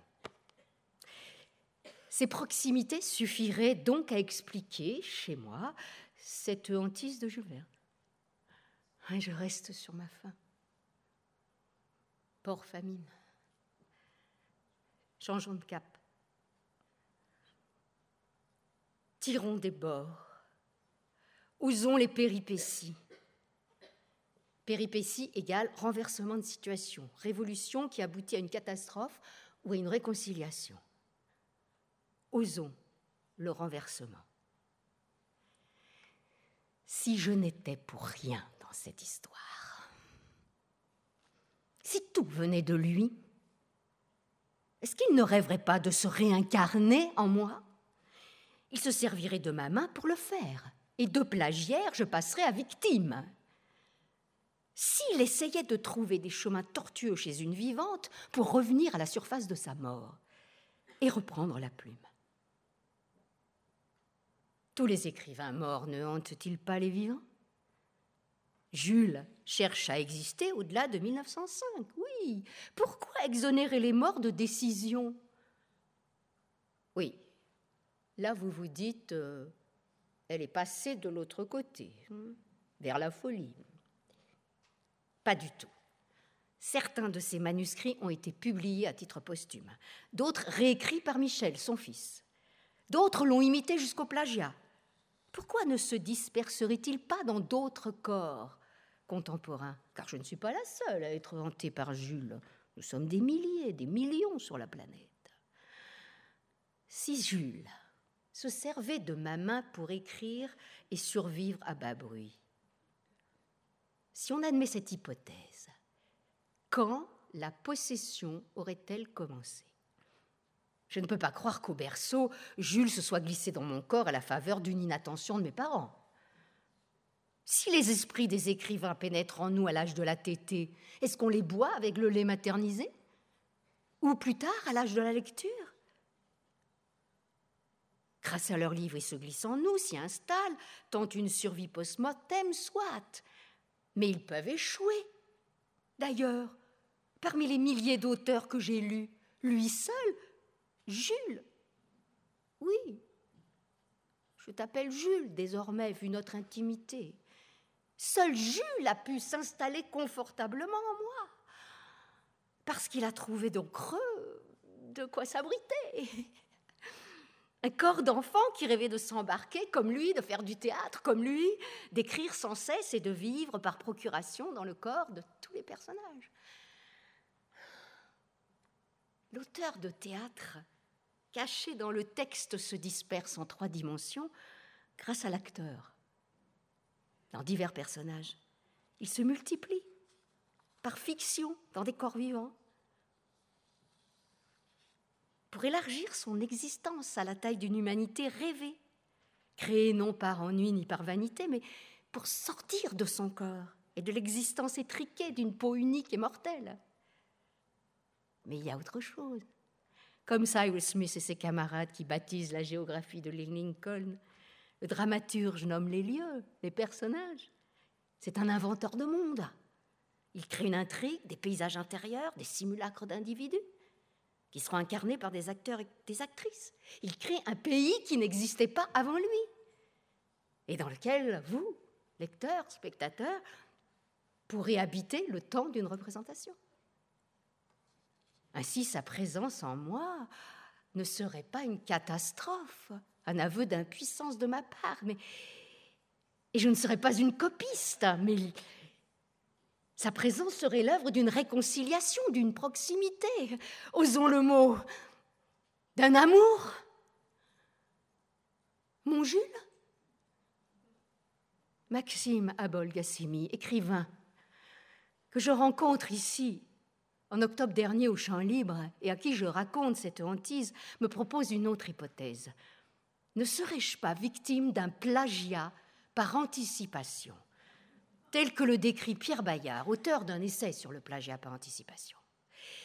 Ces proximités suffiraient donc à expliquer, chez moi, cette hantise de Jules Verne. Je reste sur ma faim. Port famine. Changeons de cap. Tirons des bords. Osons les péripéties. Péripéties égale renversement de situation, révolution qui aboutit à une catastrophe ou à une réconciliation. Osons le renversement. Si je n'étais pour rien dans cette histoire, si tout venait de lui, est-ce qu'il ne rêverait pas de se réincarner en moi? Il se servirait de ma main pour le faire. Et de plagiaire, je passerai à victime. S'il essayait de trouver des chemins tortueux chez une vivante pour revenir à la surface de sa mort et reprendre la plume. Tous les écrivains morts ne hantent-ils pas les vivants? Jules cherche à exister au-delà de mille neuf cent cinq, oui. Pourquoi exonérer les morts de décision? Oui, là vous vous dites... Euh, Elle est passée de l'autre côté, vers la folie. Pas du tout. Certains de ces manuscrits ont été publiés à titre posthume. D'autres réécrits par Michel, son fils. D'autres l'ont imité jusqu'au plagiat. Pourquoi ne se disperserait-il pas dans d'autres corps contemporains? Car je ne suis pas la seule à être hantée par Jules. Nous sommes des milliers, des millions sur la planète. Si Jules... se servait de ma main pour écrire et survivre à bas bruit. Si on admet cette hypothèse, quand la possession aurait-elle commencé? Je ne peux pas croire qu'au berceau, Jules se soit glissé dans mon corps à la faveur d'une inattention de mes parents. Si les esprits des écrivains pénètrent en nous à l'âge de la tétée, est-ce qu'on les boit avec le lait maternisé? Ou plus tard, à l'âge de la lecture? Grâce à leurs livres, ils se glissent en nous, s'y installent, tentent une survie post-mortem, soit. Mais ils peuvent échouer. D'ailleurs, parmi les milliers d'auteurs que j'ai lus, lui seul, Jules. Oui, je t'appelle Jules désormais, vu notre intimité. Seul Jules a pu s'installer confortablement en moi, parce qu'il a trouvé de creux de quoi s'abriter. Un corps d'enfant qui rêvait de s'embarquer, comme lui, de faire du théâtre, comme lui, d'écrire sans cesse et de vivre par procuration dans le corps de tous les personnages. L'auteur de théâtre, caché dans le texte, se disperse en trois dimensions grâce à l'acteur. Dans divers personnages, il se multiplie par fiction dans des corps vivants. Pour élargir son existence à la taille d'une humanité rêvée, créée non par ennui ni par vanité, mais pour sortir de son corps et de l'existence étriquée d'une peau unique et mortelle. Mais il y a autre chose. comme Cyrus Smith et ses camarades qui baptisent la géographie de l'île Lincoln. Le dramaturge nomme les lieux, les personnages. C'est un inventeur de monde. Il crée une intrigue, des paysages intérieurs, des simulacres d'individus qui seront incarnés par des acteurs et des actrices. Il crée un pays qui n'existait pas avant lui et dans lequel vous, lecteurs, spectateurs, pourrez habiter le temps d'une représentation. Ainsi, sa présence en moi ne serait pas une catastrophe, un aveu d'impuissance de ma part, mais... et je ne serais pas une copiste, mais... sa présence serait l'œuvre d'une réconciliation, d'une proximité, osons le mot, d'un amour. Mon Jules, Maxime Abolgassimi, écrivain, que je rencontre ici en octobre dernier au Champ Libre et à qui je raconte cette hantise, me propose une autre hypothèse. Ne serais-je pas victime d'un plagiat par anticipation ? Tel que le décrit Pierre Bayard, auteur d'un essai sur le plagiat par anticipation.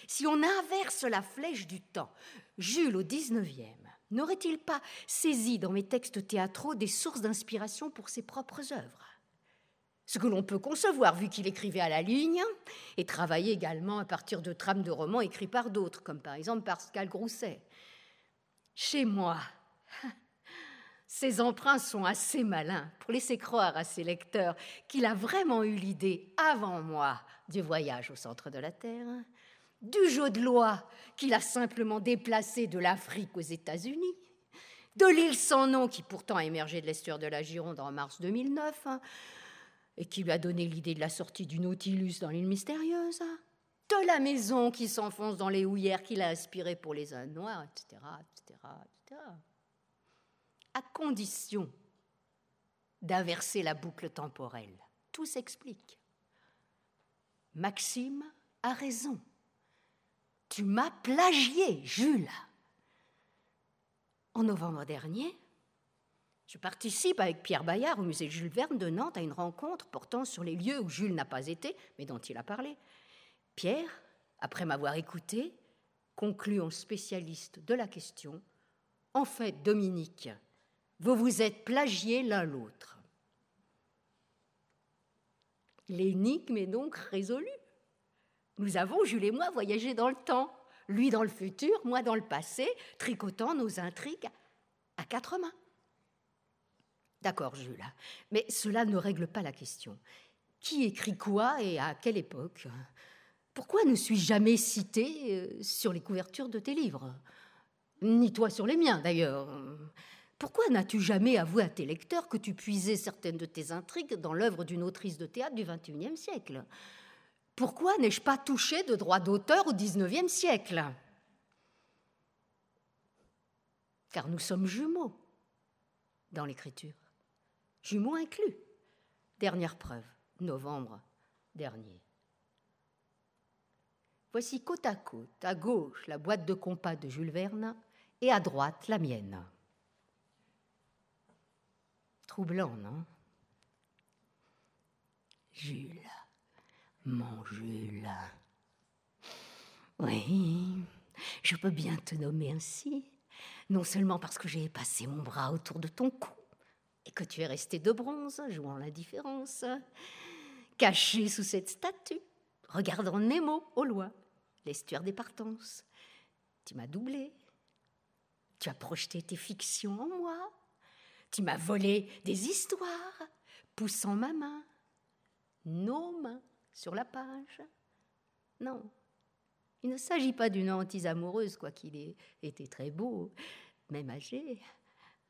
Si on inverse la flèche du temps, Jules, au dix-neuvième, n'aurait-il pas saisi dans mes textes théâtraux des sources d'inspiration pour ses propres œuvres ? Ce que l'on peut concevoir, vu qu'il écrivait à la ligne et travaillait également à partir de trames de romans écrits par d'autres, comme par exemple Pascal Grousset. Chez moi, ces emprunts sont assez malins pour laisser croire à ses lecteurs qu'il a vraiment eu l'idée, avant moi, du voyage au centre de la Terre, du jeu de loi qu'il a simplement déplacé de l'Afrique aux États-Unis, de l'île sans nom qui pourtant a émergé de l'estuaire de la Gironde en mars deux mille neuf et qui lui a donné l'idée de la sortie du Nautilus dans l'île mystérieuse, de la maison qui s'enfonce dans les houillères qu'il a inspirée pour les Indes noires, et cetera, et cetera, et cetera, à condition d'inverser la boucle temporelle. Tout s'explique. Maxime a raison. Tu m'as plagié, Jules. En novembre dernier, je participe avec Pierre Bayard au musée Jules Verne de Nantes à une rencontre portant sur les lieux où Jules n'a pas été, mais dont il a parlé. Pierre, après m'avoir écouté, conclut en spécialiste de la question. En fait, Dominique, vous vous êtes plagiés l'un l'autre. L'énigme est donc résolue. Nous avons, Jules et moi, voyagé dans le temps. Lui dans le futur, moi dans le passé, tricotant nos intrigues à quatre mains. D'accord, Jules, mais cela ne règle pas la question. Qui écrit quoi et à quelle époque ? Pourquoi ne suis-je jamais citée sur les couvertures de tes livres ? Ni toi sur les miens, d'ailleurs. Pourquoi n'as-tu jamais avoué à tes lecteurs que tu puisais certaines de tes intrigues dans l'œuvre d'une autrice de théâtre du vingt et unième siècle ? Pourquoi n'ai-je pas touché de droit d'auteur au dix-neuvième siècle ? Car nous sommes jumeaux dans l'écriture, jumeaux inclus. Dernière preuve, novembre dernier. Voici côte à côte, à gauche, la boîte de compas de Jules Verne et à droite, la mienne. Troublant, non ? Jules, mon Jules. Oui, je peux bien te nommer ainsi, non seulement parce que j'ai passé mon bras autour de ton cou et que tu es resté de bronze, jouant l'indifférence, caché sous cette statue, regardant Nemo au loin, l'estuaire des Partences. Tu m'as doublé, tu as projeté tes fictions en moi. Tu m'as volé des histoires, poussant ma main, nos mains sur la page. Non, il ne s'agit pas d'une hantise amoureuse, quoiqu'il ait été très beau, même âgé.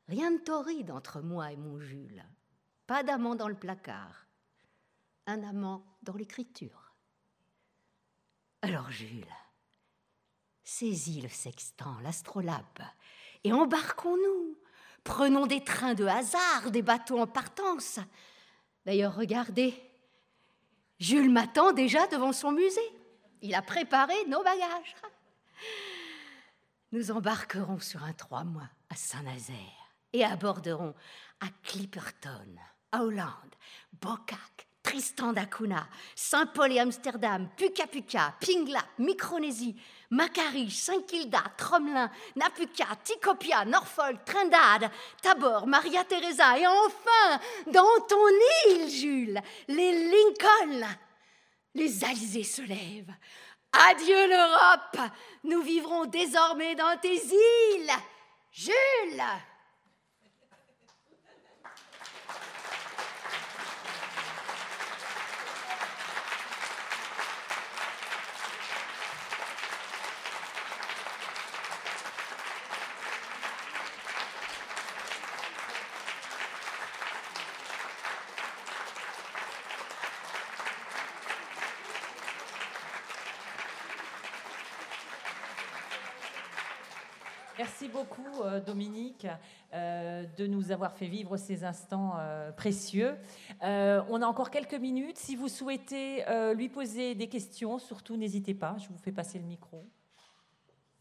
Rien de torride entre moi et mon Jules. Pas d'amant dans le placard, un amant dans l'écriture. Alors Jules, saisis le sextant, l'astrolabe, et embarquons-nous. Prenons des trains de hasard, des bateaux en partance. D'ailleurs, regardez, Jules m'attend déjà devant son musée. Il a préparé nos bagages. Nous embarquerons sur un trois mois à Saint-Nazaire et aborderons à Clipperton, à Hollande, Bocac, Tristan da Cunha, Saint-Paul et Amsterdam, Puka Puka, Pingla, Micronésie, Macquarie, Saint-Kilda, Tromelin, Napuca, Tikopia, Norfolk, Trindade, Tabor, Maria Theresa, et enfin, dans ton île, Jules, les Lincoln. Les alizés se lèvent. Adieu l'Europe, nous vivrons désormais dans tes îles. Jules! Merci beaucoup, Dominique, euh, de nous avoir fait vivre ces instants euh, précieux. Euh, on a encore quelques minutes. Si vous souhaitez euh, lui poser des questions, surtout, n'hésitez pas. Je vous fais passer le micro.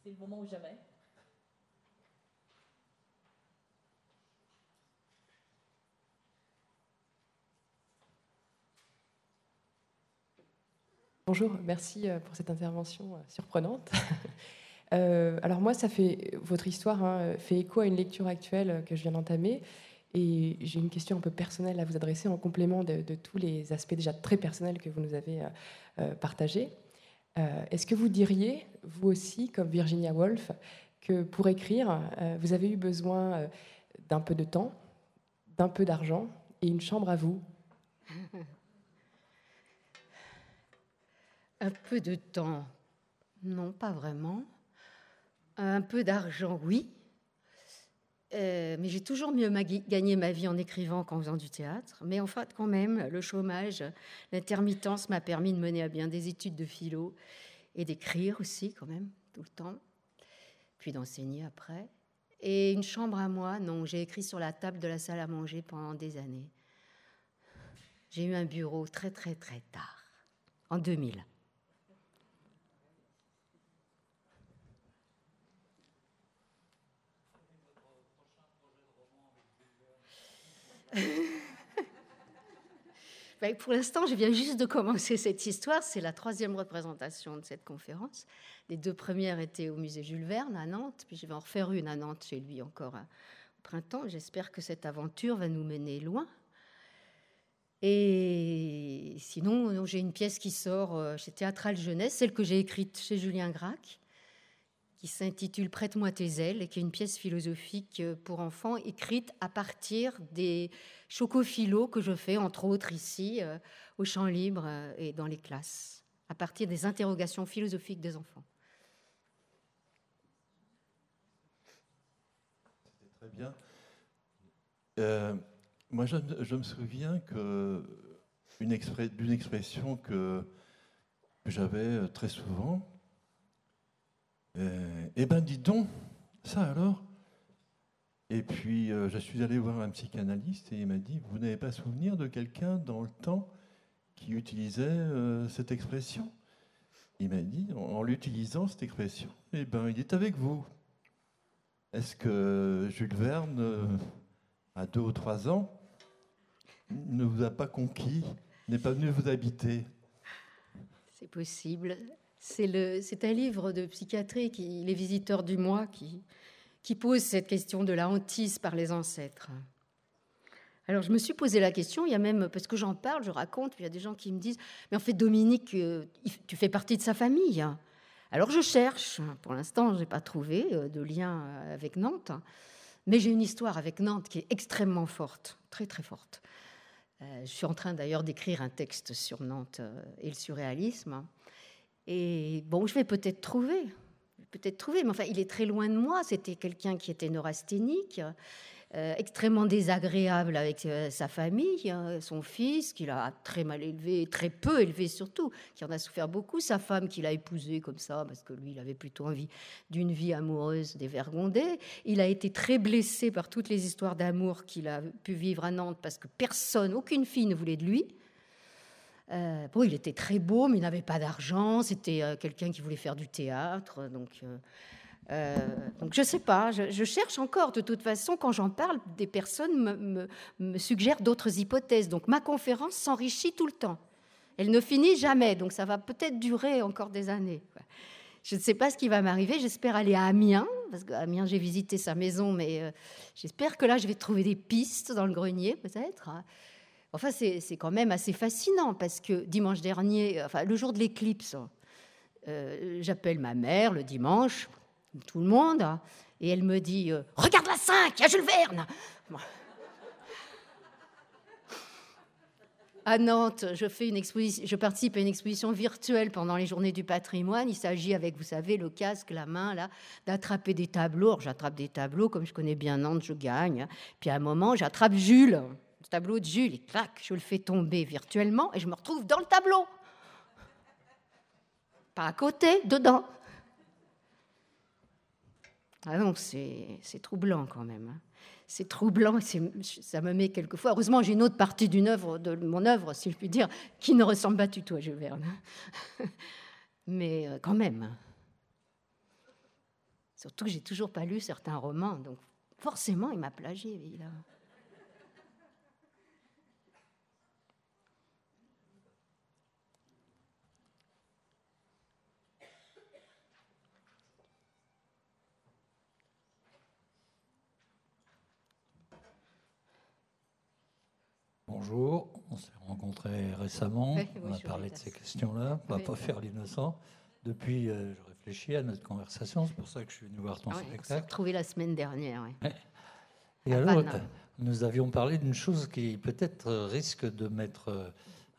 C'est le moment ou jamais. Bonjour, merci pour cette intervention surprenante. Euh, alors moi, ça fait, votre histoire hein, fait écho à une lecture actuelle que je viens d'entamer, et j'ai une question un peu personnelle à vous adresser en complément de, de tous les aspects déjà très personnels que vous nous avez euh, partagés. Euh, est-ce que vous diriez, vous aussi, comme Virginia Woolf, que pour écrire, euh, vous avez eu besoin euh, d'un peu de temps, d'un peu d'argent et une chambre à vous? Un peu de temps? Non, pas vraiment. Un peu d'argent, oui. Euh, mais j'ai toujours mieux magui- gagné ma vie en écrivant qu'en faisant du théâtre. Mais en fait, quand même, le chômage, l'intermittence m'a permis de mener à bien des études de philo et d'écrire aussi, quand même, tout le temps. Puis d'enseigner après. Et une chambre à moi, non, j'ai écrit sur la table de la salle à manger pendant des années. J'ai eu un bureau très, très, très tard, en deux mille. Ben, pour l'instant, je viens juste de commencer cette histoire. C'est la troisième représentation de cette conférence. Les deux premières étaient au musée Jules Verne à Nantes, puis je vais en refaire une à Nantes chez lui encore au printemps. J'espère que cette aventure va nous mener loin. Et sinon, non, j'ai une pièce qui sort chez Théâtrale Jeunesse, celle que j'ai écrite chez Julien Gracq, qui s'intitule « Prête-moi tes ailes » et qui est une pièce philosophique pour enfants écrite à partir des chocophilos que je fais, entre autres ici, euh, au Champ Libre euh, et dans les classes, à partir des interrogations philosophiques des enfants. C'était très bien. Euh, moi, je, je me souviens que une expré- d'une expression que, que j'avais très souvent. Eh ben, dis donc, ça alors. Et puis, euh, je suis allé voir un psychanalyste et il m'a dit, vous n'avez pas souvenir de quelqu'un dans le temps qui utilisait euh, cette expression? Il m'a dit, en, en l'utilisant, cette expression, eh ben, il est avec vous. Est-ce que Jules Verne, euh, à deux ou trois ans, ne vous a pas conquis, n'est pas venu vous habiter? C'est possible. C'est, le, c'est un livre de psychiatrie, qui, Les visiteurs du moi, qui, qui pose cette question de la hantise par les ancêtres. Alors, je me suis posé la question, il y a même, parce que j'en parle, je raconte, puis il y a des gens qui me disent « Mais en fait, Dominique, tu fais partie de sa famille. » Alors, je cherche. Pour l'instant, je n'ai pas trouvé de lien avec Nantes. Mais j'ai une histoire avec Nantes qui est extrêmement forte, très, très forte. Je suis en train, d'ailleurs, d'écrire un texte sur Nantes et le surréalisme. Et bon, je vais peut-être trouver, peut-être trouver, mais enfin, il est très loin de moi. C'était quelqu'un qui était neurasthénique, euh, extrêmement désagréable avec euh, sa famille, hein, son fils, qu'il a très mal élevé, très peu élevé surtout, qui en a souffert beaucoup, sa femme qu'il a épousée comme ça, parce que lui, il avait plutôt envie d'une vie amoureuse dévergondée. Il a été très blessé par toutes les histoires d'amour qu'il a pu vivre à Nantes, parce que personne, aucune fille ne voulait de lui. Euh, bon, il était très beau, mais il n'avait pas d'argent. C'était euh, quelqu'un qui voulait faire du théâtre. Donc, euh, euh, donc je ne sais pas. Je, je cherche encore. De toute façon, quand j'en parle, des personnes me, me, me suggèrent d'autres hypothèses. Donc, ma conférence s'enrichit tout le temps. Elle ne finit jamais. Donc, ça va peut-être durer encore des années. Ouais. Je ne sais pas ce qui va m'arriver. J'espère aller à Amiens, parce qu'à Amiens, j'ai visité sa maison, mais euh, j'espère que là, je vais trouver des pistes dans le grenier, peut-être. Enfin, c'est, c'est quand même assez fascinant, parce que dimanche dernier, enfin, le jour de l'éclipse, euh, j'appelle ma mère le dimanche, comme tout le monde, et elle me dit euh, « Regarde la cinq, il y a Jules Verne !» Bon. À Nantes, je, fais une exposition, je participe à une exposition virtuelle pendant les journées du patrimoine. Il s'agit avec, vous savez, le casque, la main, là, d'attraper des tableaux. Alors, j'attrape des tableaux, comme je connais bien Nantes, je gagne. Puis à un moment, j'attrape Jules, le tableau de Jules, et clac, je le fais tomber virtuellement et je me retrouve dans le tableau. Pas à côté, dedans. Ah non, c'est, c'est troublant quand même. C'est troublant, c'est, ça me met quelquefois. Heureusement, j'ai une autre partie d'une œuvre, de mon œuvre, si je puis dire, qui ne ressemble pas du tout à Jules Verne. Mais quand même. Surtout que j'ai toujours pas lu certains romans, donc forcément, il m'a plagié, évidemment. Bonjour, on s'est rencontrés récemment, oui, oui, on a parlé de ces questions-là, on ne va oui, pas oui. faire l'innocent. Depuis, euh, je réfléchis à notre conversation, c'est pour ça que je suis venu voir ton ah, spectacle. On s'est retrouvés la semaine dernière. Oui. Et à alors, Vannes. Nous avions parlé d'une chose qui peut-être risque de mettre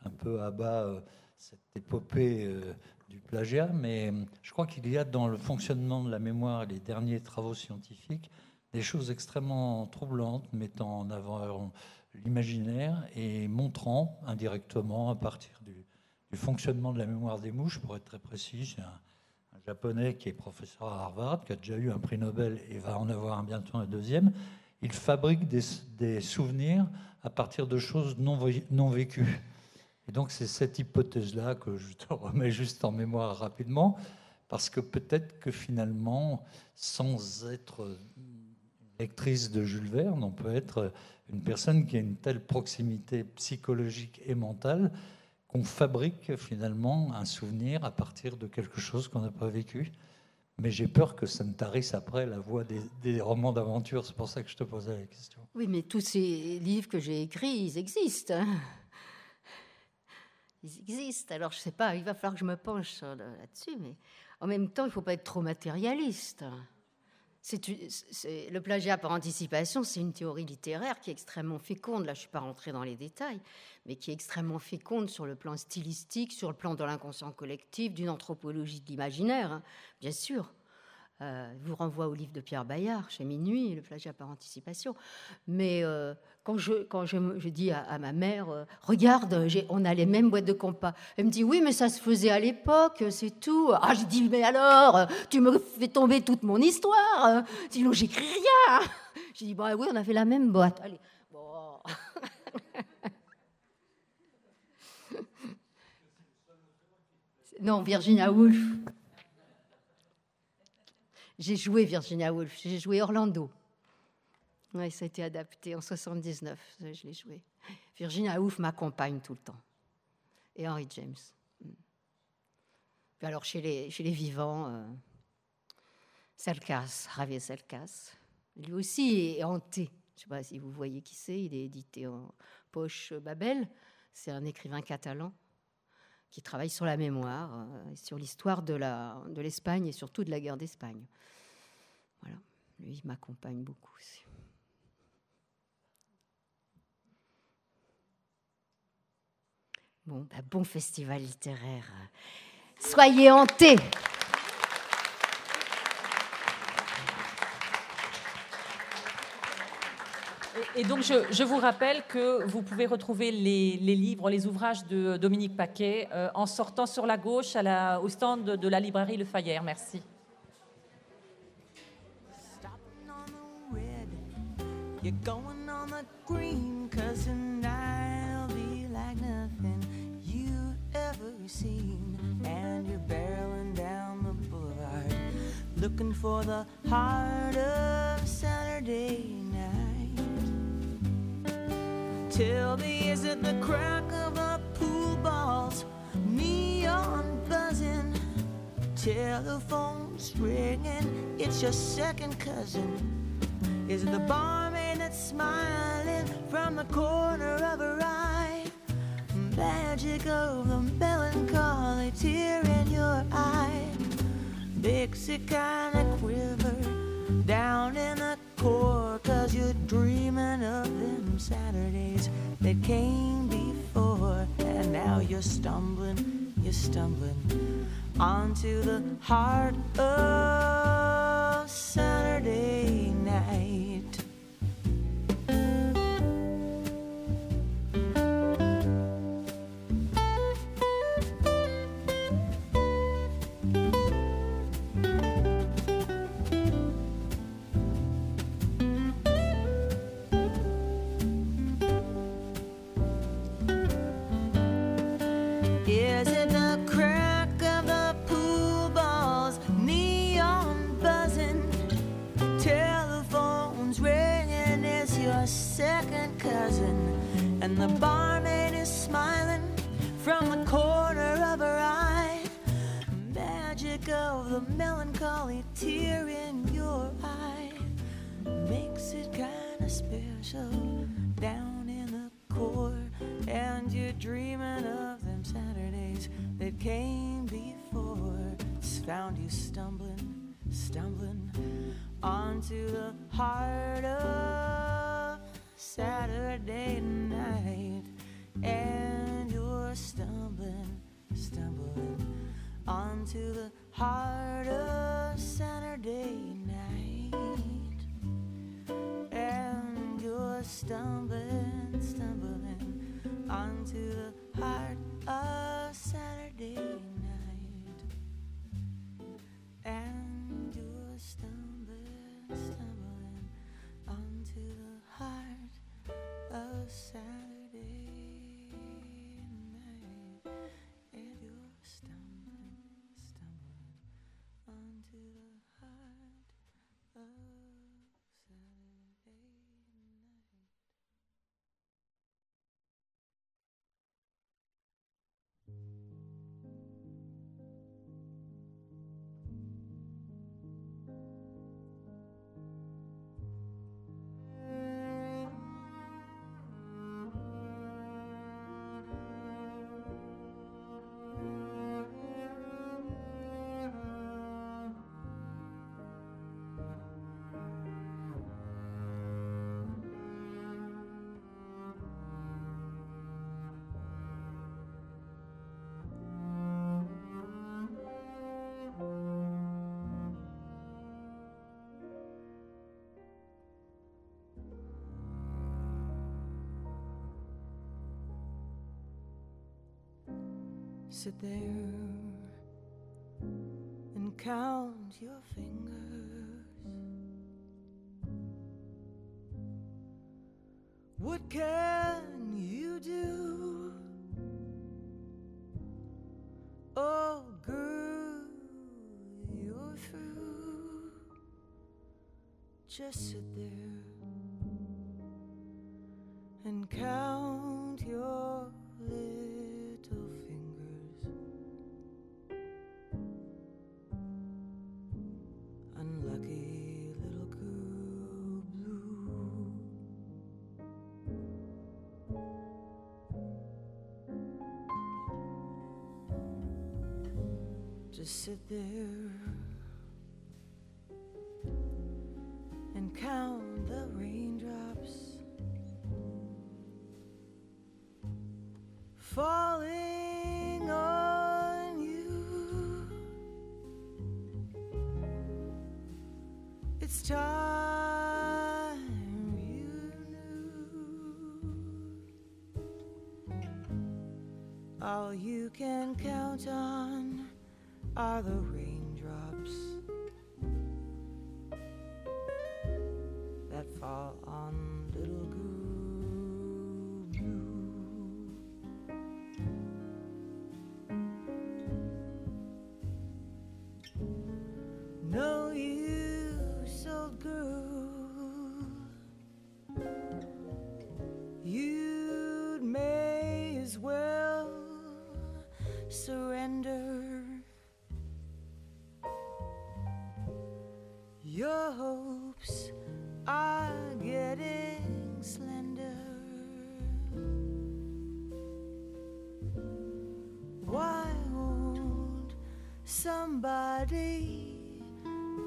un peu à bas cette épopée du plagiat, mais je crois qu'il y a dans le fonctionnement de la mémoire, les derniers travaux scientifiques, des choses extrêmement troublantes, mettant en avant l'imaginaire et montrant indirectement à partir du, du fonctionnement de la mémoire des mouches, pour être très précis, c'est un, un Japonais qui est professeur à Harvard, qui a déjà eu un prix Nobel et va en avoir un bientôt un deuxième. Il fabrique des, des souvenirs à partir de choses non, non vécues. Et donc c'est cette hypothèse-là que je te remets juste en mémoire rapidement, parce que peut-être que finalement, sans être lectrice de Jules Verne, on peut être une personne qui a une telle proximité psychologique et mentale qu'on fabrique finalement un souvenir à partir de quelque chose qu'on n'a pas vécu. Mais j'ai peur que ça ne tarisse après la voie des, des romans d'aventure. C'est pour ça que je te posais la question. Oui, mais tous ces livres que j'ai écrits, ils existent. Hein, ils existent. Alors, je ne sais pas, il va falloir que je me penche là-dessus. Mais en même temps, il ne faut pas être trop matérialiste. C'est, c'est, le plagiat par anticipation, c'est une théorie littéraire qui est extrêmement féconde. Là, je ne suis pas rentrée dans les détails, mais qui est extrêmement féconde sur le plan stylistique, sur le plan de l'inconscient collectif, d'une anthropologie de l'imaginaire, hein, bien sûr. Euh, je vous renvoie au livre de Pierre Bayard, Chez Minuit, le plagiat par anticipation. Mais euh, quand, je, quand je, je dis à, à ma mère, euh, regarde, j'ai, on a les mêmes boîtes de compas. Elle me dit, oui, mais ça se faisait à l'époque, c'est tout. Ah, j'ai dit, mais alors, tu me fais tomber toute mon histoire, sinon j'écris rien. J'ai dit, bah oui, on a fait la même boîte. Allez, bon. Non, Virginia Woolf. J'ai joué Virginia Woolf, j'ai joué Orlando. Ouais, ça a été adapté en soixante-dix-neuf, je l'ai joué. Virginia Woolf m'accompagne tout le temps. Et Henry James. Puis alors, chez les, chez les vivants, euh, Cercas, Javier Cercas, lui aussi est hanté. Je ne sais pas si vous voyez qui c'est, il est édité en poche Babel. C'est un écrivain catalan qui travaille sur la mémoire, euh, sur l'histoire de, la, de l'Espagne et surtout de la guerre d'Espagne. Voilà, lui, il m'accompagne beaucoup aussi. Bon, bah, bon festival littéraire. Soyez hantés. Et donc, je, je vous rappelle que vous pouvez retrouver les, les livres, les ouvrages de Dominique Paquet euh, en sortant sur la gauche à la, au stand de, de la librairie Le Fayère. Merci. Tell me, is it the crack of a pool ball's neon buzzing? telephone's ringing. It's your second cousin. Is it the barmaid that's smiling from the corner of her eye? Magic of the melancholy tear in your eye. Dixie kinda quiver down in the core, 'cause you're dreaming of them Saturdays that came before. And now you're stumbling, you're stumbling onto the heart of Saturday night. The barmaid is smiling from the corner of her eye. Magic of the melancholy tear in your eye makes it kinda special down in the core. And you're dreaming of them Saturdays that came before. It's found you stumbling, stumbling onto the heart of Saturday night, and you're stumbling, stumbling onto the heart of Saturday night, and you're stumbling, stumbling onto the heart of Saturday night, and you're stumbling, stumbling onto the heart. Sit there and count your fingers. What can you do? Oh, girl, you're through. Just sit there and count your little fingers. Just sit there and count the raindrops falling on you. It's time you knew. All you can count on are the raindrops that fall on little Goo Blue. No use, old girl, you'd may as well surrender. are getting slender. Why won't somebody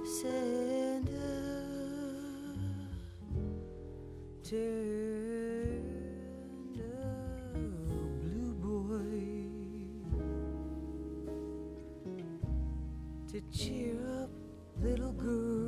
send her to the blue boy to cheer up little girl blue?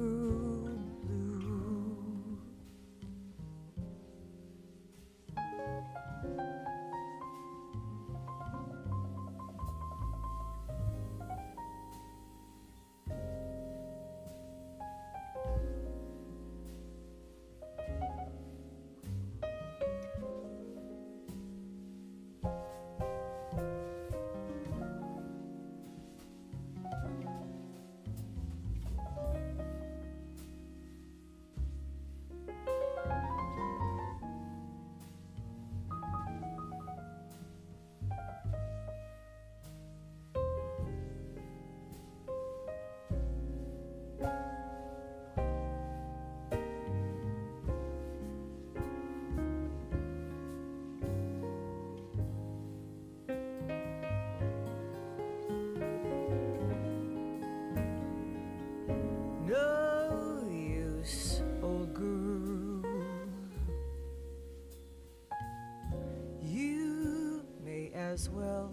As well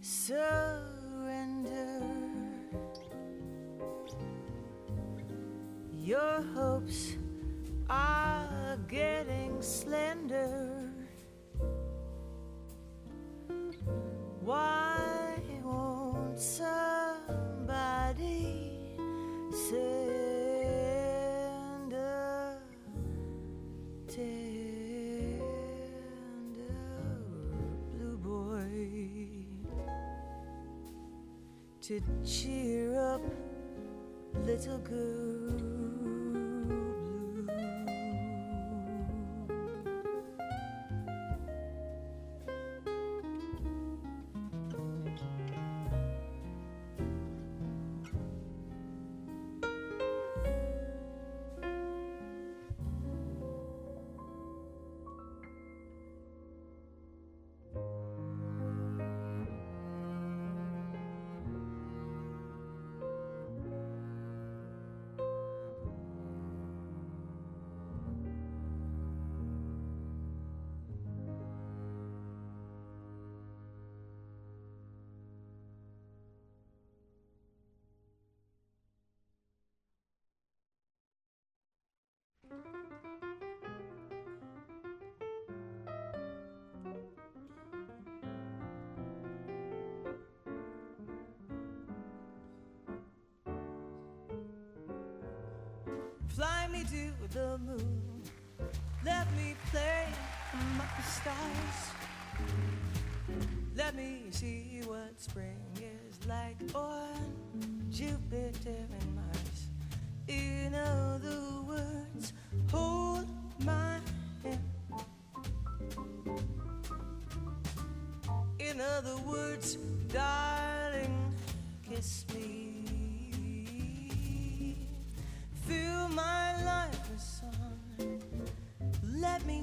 surrender your hopes are getting slender. Why won't somebody send a tale to cheer up little girl blue? Fly me to the moon, let me play among the stars, let me see what spring is like on Jupiter and Mars. In other words, hold my hand. In other words, darling, kiss me. Fill my life with song, let me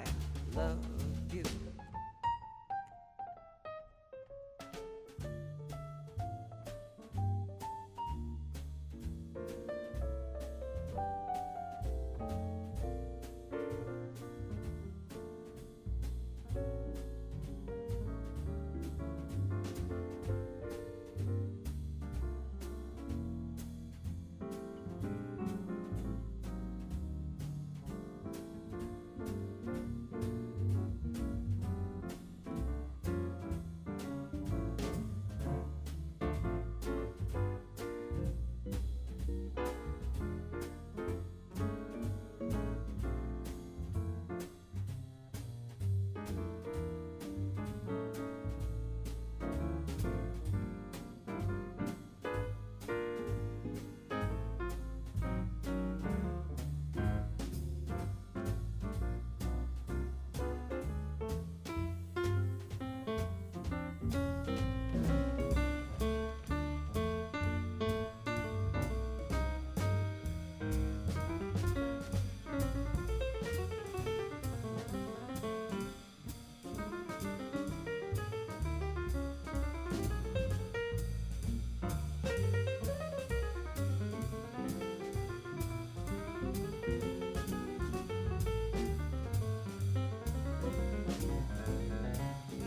love